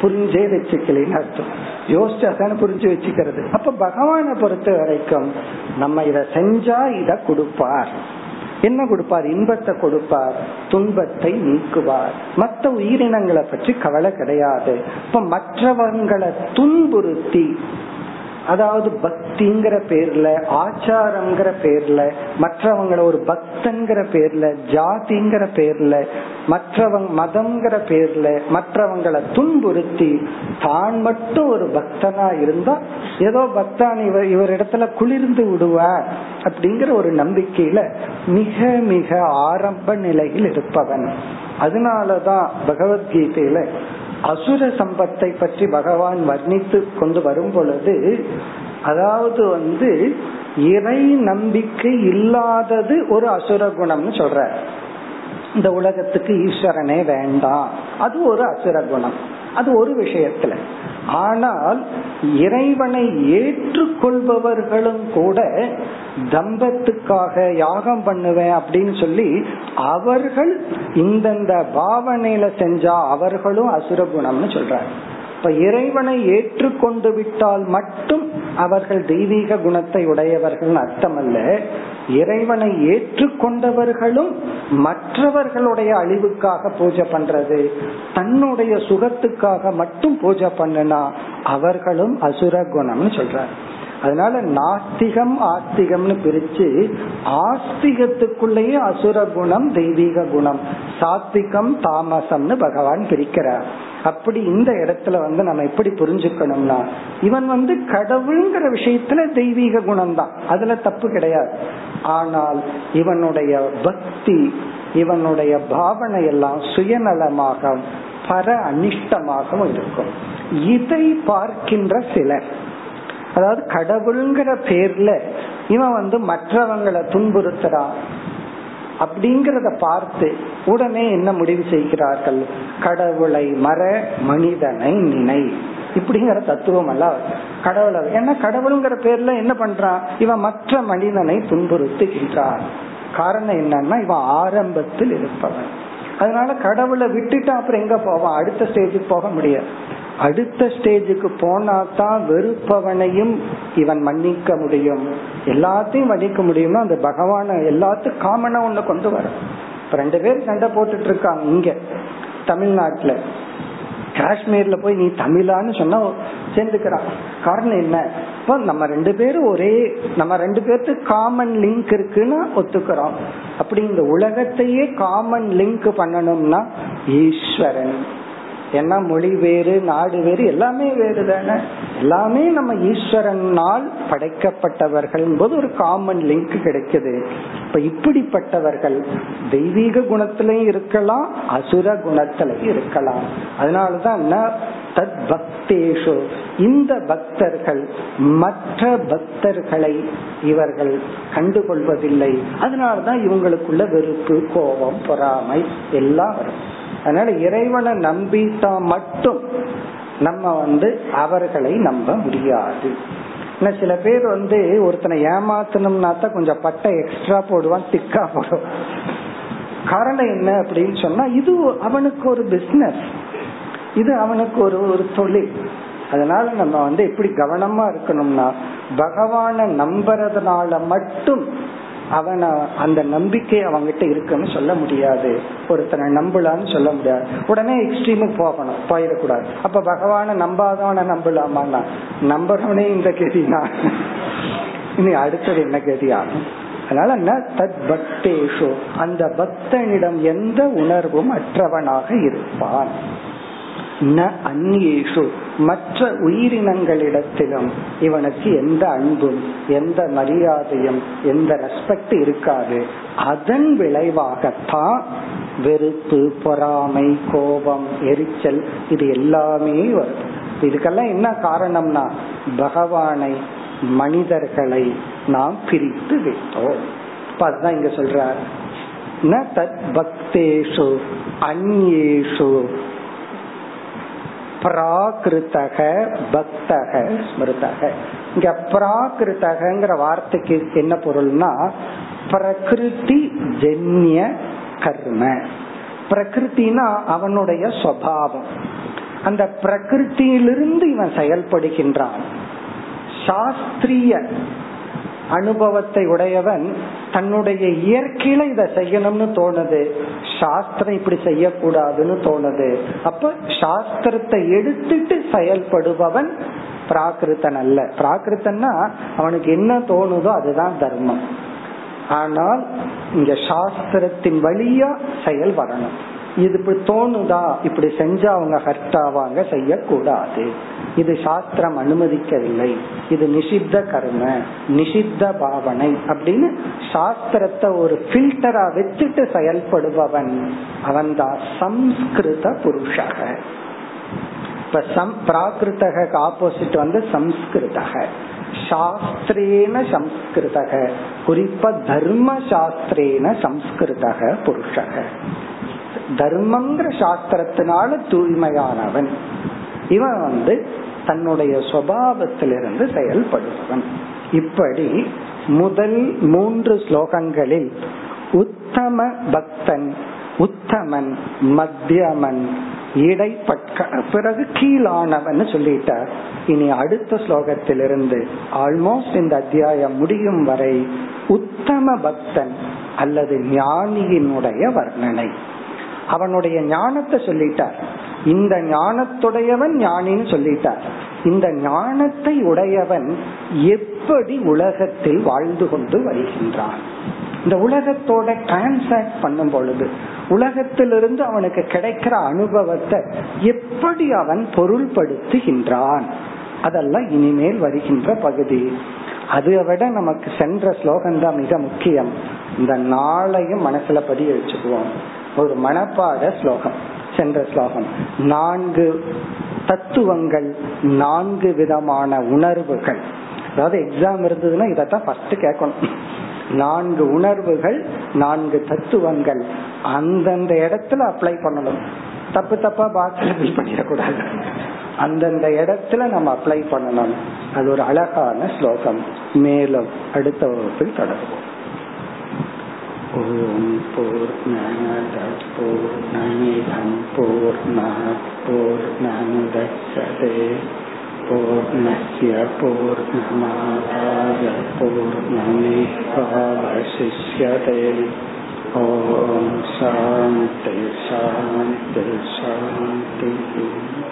புரிஞ்சே வச்சுக்கலன்னு அர்த்தம். யோசிச்சாதான புரிஞ்சு வச்சுக்கிறது. அப்ப பகவானை பொறுத்த வரைக்கும் நம்ம இத செஞ்சா இத கொடுப்பார், என்ன கொடுப்பார், இன்பத்தை கொடுப்பார், துன்பத்தை நீக்குவார். மற்ற உயிரினங்களை பற்றி கவலை கிடையாது. இப்ப மற்றவங்களை துன்புறுத்தி அதாவது பக்திங்கிற பேர்ல, ஆச்சாரம்ங்கிற பேர்ல, மற்றவங்களை ஒரு பக்தன்கிற பேர்ல, ஜாதிங்கிற பேர்ல, மற்றவங்க மதம்ங்கிற பேர்ல மற்றவங்களை துன்புறுத்தி தான் மட்டும் ஒரு பக்தனா இருந்தா ஏதோ பக்தான் இவர் இவர் இடத்துல குளிர்ந்து விடுவார் அப்படிங்கிற ஒரு நம்பிக்கையில மிக மிக ஆரம்ப நிலையில் இருப்பவன். அதனாலதான் பகவத்கீதையில அசுர சம்பத்தை பற்றி பகவான் வர்ணித்து கொண்டு வரும் பொழுது, அதாவது வந்து இறை நம்பிக்கை இல்லாதது ஒரு அசுர குணம்னு சொல்ற. இந்த உலகத்துக்கு ஈஸ்வரனே வேண்டாம், அது ஒரு அசுர குணம், அது ஒரு விஷயத்துல. ஆனால் இறைவனை ஏற்றுக்கொள்பவர்களும் கூட தம்பத்துக்காக யாகம் பண்ணுவேன் அப்படின்னு சொல்லி அவர்கள் இந்தந்த பாவனையில செஞ்சா அவர்களும் அசுர குணம்னு சொல்றாங்க. இப்ப இறைவனை ஏற்றுக்கொண்டு விட்டால் மட்டும் அவர்கள் தெய்வீக குணத்தை உடையவர்கள் அர்த்தம் அல்ல. இறைவனை ஏற்றுக்கொண்டவர்களும் மற்றவர்களுடைய அழிவுக்காக பூஜை பண்றது, தன்னுடைய சுகத்துக்காக மட்டும் பூஜை பண்ணுனா அவர்களும் அசுர குணம்னு சொல்றார். அதனால நாஸ்திகம் ஆஸ்திகம்னு பிரிச்சு ஆஸ்திகத்துக்குள்ளேயே அசுர குணம் தெய்வீக குணம், சாத்விகம் தாமசம்னு பகவான் பிரிக்கிறார். அப்படி இந்த இடத்துல வந்து நம்ம எப்படி புரிஞ்சுக்கணும்னா, இவன் வந்து கடவுள்ங்கிற விஷயத்துல தெய்வீக குணம் தான், அதுல தப்பு கிடையாது. ஆனால் இவனுடைய பக்தி, இவனுடைய பாவனை எல்லாம் சுயநலமாக பர அனிஷ்டமாக இருக்கும். இதை பார்க்கின்ற சிலர், அதாவது கடவுள்ங்கிற பேர்ல இவன் வந்து மற்றவங்களை துன்புறுத்துறான் அப்படிங்கறத பார்த்து உடனே என்ன முடிவு செய்கிறார்கள், கடவுளை மற மனிதனை நினை இப்படிங்கிற தத்துவம் அல்ல. கடவுளை ஏன்னா கடவுளுங்கிற பேர்ல என்ன பண்றான், இவன் மற்ற மனிதனை துன்புறுத்துகின்றான். காரணம் என்னன்னா இவன் ஆரம்பத்தில் இருப்பவன். அதனால கடவுளை விட்டுட்டு அப்புறம் எங்க போவான், அடுத்த ஸ்டேஜுக்கு போக முடியாது. அடுத்த ஸ்டேஜுக்கு போனாதான் வெறுப்பவனையும் இவன் மன்னிக்க முடியும், எல்லாத்தையும் மன்னிக்க முடியும்னா அந்த பகவான எல்லாத்துக்கும் காமனா ஒண்ணு கொண்டு வரும். இப்ப ரெண்டு பேர் சண்டை போட்டுட்டு இருக்காங்க இங்க தமிழ்நாட்டுல, காஷ்மீர்ல போய் நீ தமிழான்னு சொன்னா சேர்ந்துக்கிறான். காரணம் என்ன, இப்போ நம்ம ரெண்டு பேரும் ஒரே, நம்ம ரெண்டு பேர்த்துக்கு காமன் லிங்க் இருக்குன்னு ஒத்துக்கிறோம். அப்படி இந்த உலகத்தையே காமன் லிங்க் பண்ணணும்னா ஈஸ்வரன், ஏன்னா மொழி வேறு நாடு வேறு எல்லாமே வேறு தானே, எல்லாமே நம்ம ஈஸ்வரனால் படைக்கப்பட்டவர்கள் என்பது ஒரு காமன் லிங்க் கிடைக்குது. இப்ப இப்படிப்பட்டவர்கள் தெய்வீக குணத்திலையும் இருக்கலாம் அசுர குணத்திலையும் இருக்கலாம். அதனாலதான் தத் பக்தேஷு, இந்த பக்தர்கள் மற்ற பக்தர்களை இவர்கள் கண்டுகொள்வதில்லை. அதனாலதான் இவங்களுக்குள்ள வெறுப்பு, கோபம், பொறாமை எல்லாம் வரும். அதனால இறைவனை நம்பிட்டா மட்டும் நம்ம வந்து அவர்களை நம்ப முடியாது. சில பேர் வந்து ஒருத்தனை ஏமாத்தணும்னா தான் கொஞ்சம் பட்டை எக்ஸ்ட்ரா போடுவான், திக்கா போடும். காரணம் என்ன அப்படின்னு சொன்னா, இது அவனுக்கு ஒரு பிசினஸ், இது அவனுக்கு ஒரு ஒரு தொழில். அதனால நம்ம வந்து எப்படி கவனமா இருக்கணும்னா, பகவானை நம்புறதுனால மட்டும் அவன அந்த நம்பிக்கை அவங்கிட்ட இருக்குன்னு சொல்ல முடியாது. ஒருத்தனை நம்பலான்னு சொல்ல முடியாது, உடனே எக்ஸ்ட்ரீமுக்கு போகணும் போயிடக்கூடாது. அப்ப பகவான நம்பாதவன நம்பலாமான்னா நம்பறவனே இந்த கேதினா இனி அடுத்தது என்ன கேதியாகும். அதனால என்ன தத் பக்தேஷு, அந்த பக்தனிடம் எந்த உணர்வும் அற்றவனாக இருப்பான். ந அந்நேஷு, மற்ற உயிரினங்களிடத்திலும் இவனுக்கு எந்த அன்பும் எந்த மரியாதையும் எந்த ரெஸ்பெக்ட் இருக்காது. அதன் விளைவாகத்தான் வெறுப்பு, பொறாமை, கோபம், எரிச்சல் இது எல்லாமே வரும். இதுக்கெல்லாம் என்ன காரணம்னா பகவானை மனிதர்களை நாம் பிரித்து விட்டோம். இப்ப அதுதான் இங்க சொல்ற ந தத் பக்தேஷு அந்நேஷு பிராகிருதக பக்தக ஸ்மிருதக. இங்க பிராகிருதகங்கிற வார்த்தைக்கு என்ன பொருள்னா பிரகிருதி ஜென்ய கர்ம. பிரகிருத்தினா அவனுடைய சுபாவம், அந்த பிரகிருத்தியிலிருந்து இவன் செயல்படுகின்றான். சாஸ்திரிய அனுபவத்தை உடையவன் தன்னுடைய இயற்கையில இத செய்யணும்னு தோணுது, சாஸ்திரம் இப்படி செய்யக்கூடாதுன்னு தோணுது. அப்ப சாஸ்திரத்தை எடுத்துட்டு செயல்படுபவன் பிராகிருத்தன் அல்ல. பிராகிருத்தன்னா அவனுக்கு என்ன தோணுதோ அதுதான் தர்மம். ஆனால் இங்க சாஸ்திரத்தின் வழியா செயல்படணும். இது இப்படி தோணுதா, இப்படி செஞ்சா அவங்க ஹர்ட் ஆவாங்க, செய்யக்கூடாது. இது சாஸ்திரம் அனுமதிக்கவில்லை. இது நிஷித்த கர்ம, நிஷித்த பாவனை அப்படின்னு சாஸ்திரத்தை ஒரு ஃபில்டரா வச்சுட்டு செயல்படுபவன் அவன் தான் சம்ஸ்கிருத புருஷக. இப்ப சம் பிராகிருத்தக ஆப்போசிட் வந்து சம்ஸ்கிருதக. சாஸ்திரேன சம்ஸ்கிருதக, குறிப்பா தர்ம சாஸ்திரேன சம்ஸ்கிருதக புருஷக. தர்மங்கிற சாஸ்திரத்தினால தூய்மையானவன் இவன் வந்து தன்னுடைய சுபாவத்திலிருந்து செயல்படுபவன். இப்படி முதல் மூன்று ஸ்லோகங்களில் உத்தம பக்தன், உத்தமன், மத்தியமன், இடைப்பட்ட, பிறகு கீழானவன் சொல்லிட்டார். இனி அடுத்த ஸ்லோகத்திலிருந்து ஆல்மோஸ்ட் இந்த அத்தியாயம் முடியும் வரை உத்தம பக்தன் அல்லது ஞானியினுடைய வர்ணனை. அவனுடைய ஞானத்தை சொல்லிட்டார். இந்த ஞானத்துடையவன் ஞானின்னு சொல்லிட்டார். இந்த ஞானத்தை உடையவன் எப்படி உலகத்தில் வாழ்ந்து கொண்டு வருகின்றான், இந்த உலகத்தோட டிரான்சாக்ட் பண்ணும் பொழுது உலகத்திலிருந்து அவனுக்கு கிடைக்கிற அனுபவத்தை எப்படி அவன் பொருள்படுத்துகின்றான், அதெல்லாம் இனிமேல் வருகின்ற பகுதி. அதை விட நமக்கு சென்ற ஸ்லோகம்தான் மிக முக்கியம். இந்த நாளையும் மனசுல படி வச்சுக்குவோம். ஒரு மனப்பாட ஸ்லோகம், சென்ற ஸ்லோகம். நான்கு தத்துவங்கள், நான்கு விதமான உணர்வுகள். அதாவது எக்ஸாம் இருந்ததுன்னா இதத்தான் ஃபர்ஸ்ட் கேட்கணும். நான்கு உணர்வுகள், நான்கு தத்துவங்கள், அந்தந்த இடத்துல அப்ளை பண்ணணும். தப்பு தப்பா பாக்ஸ் பண்ணிடக்கூடாது. அந்தந்த இடத்துல நம்ம அப்ளை பண்ணணும். அது ஒரு அழகான ஸ்லோகம். மேலும் அடுத்த வகுப்பில் தொடருவோம். ஓம் பூர்ணமத் பூர்ணமிதம் பூர்ணாத் பூர்ணமுதச்யதே பூர்ணஸ்ய பூர்ணமாதாய பூர்ணமேவாவசிஷ்யதே. ஓம் சாந்தி சாந்தி சாந்தி.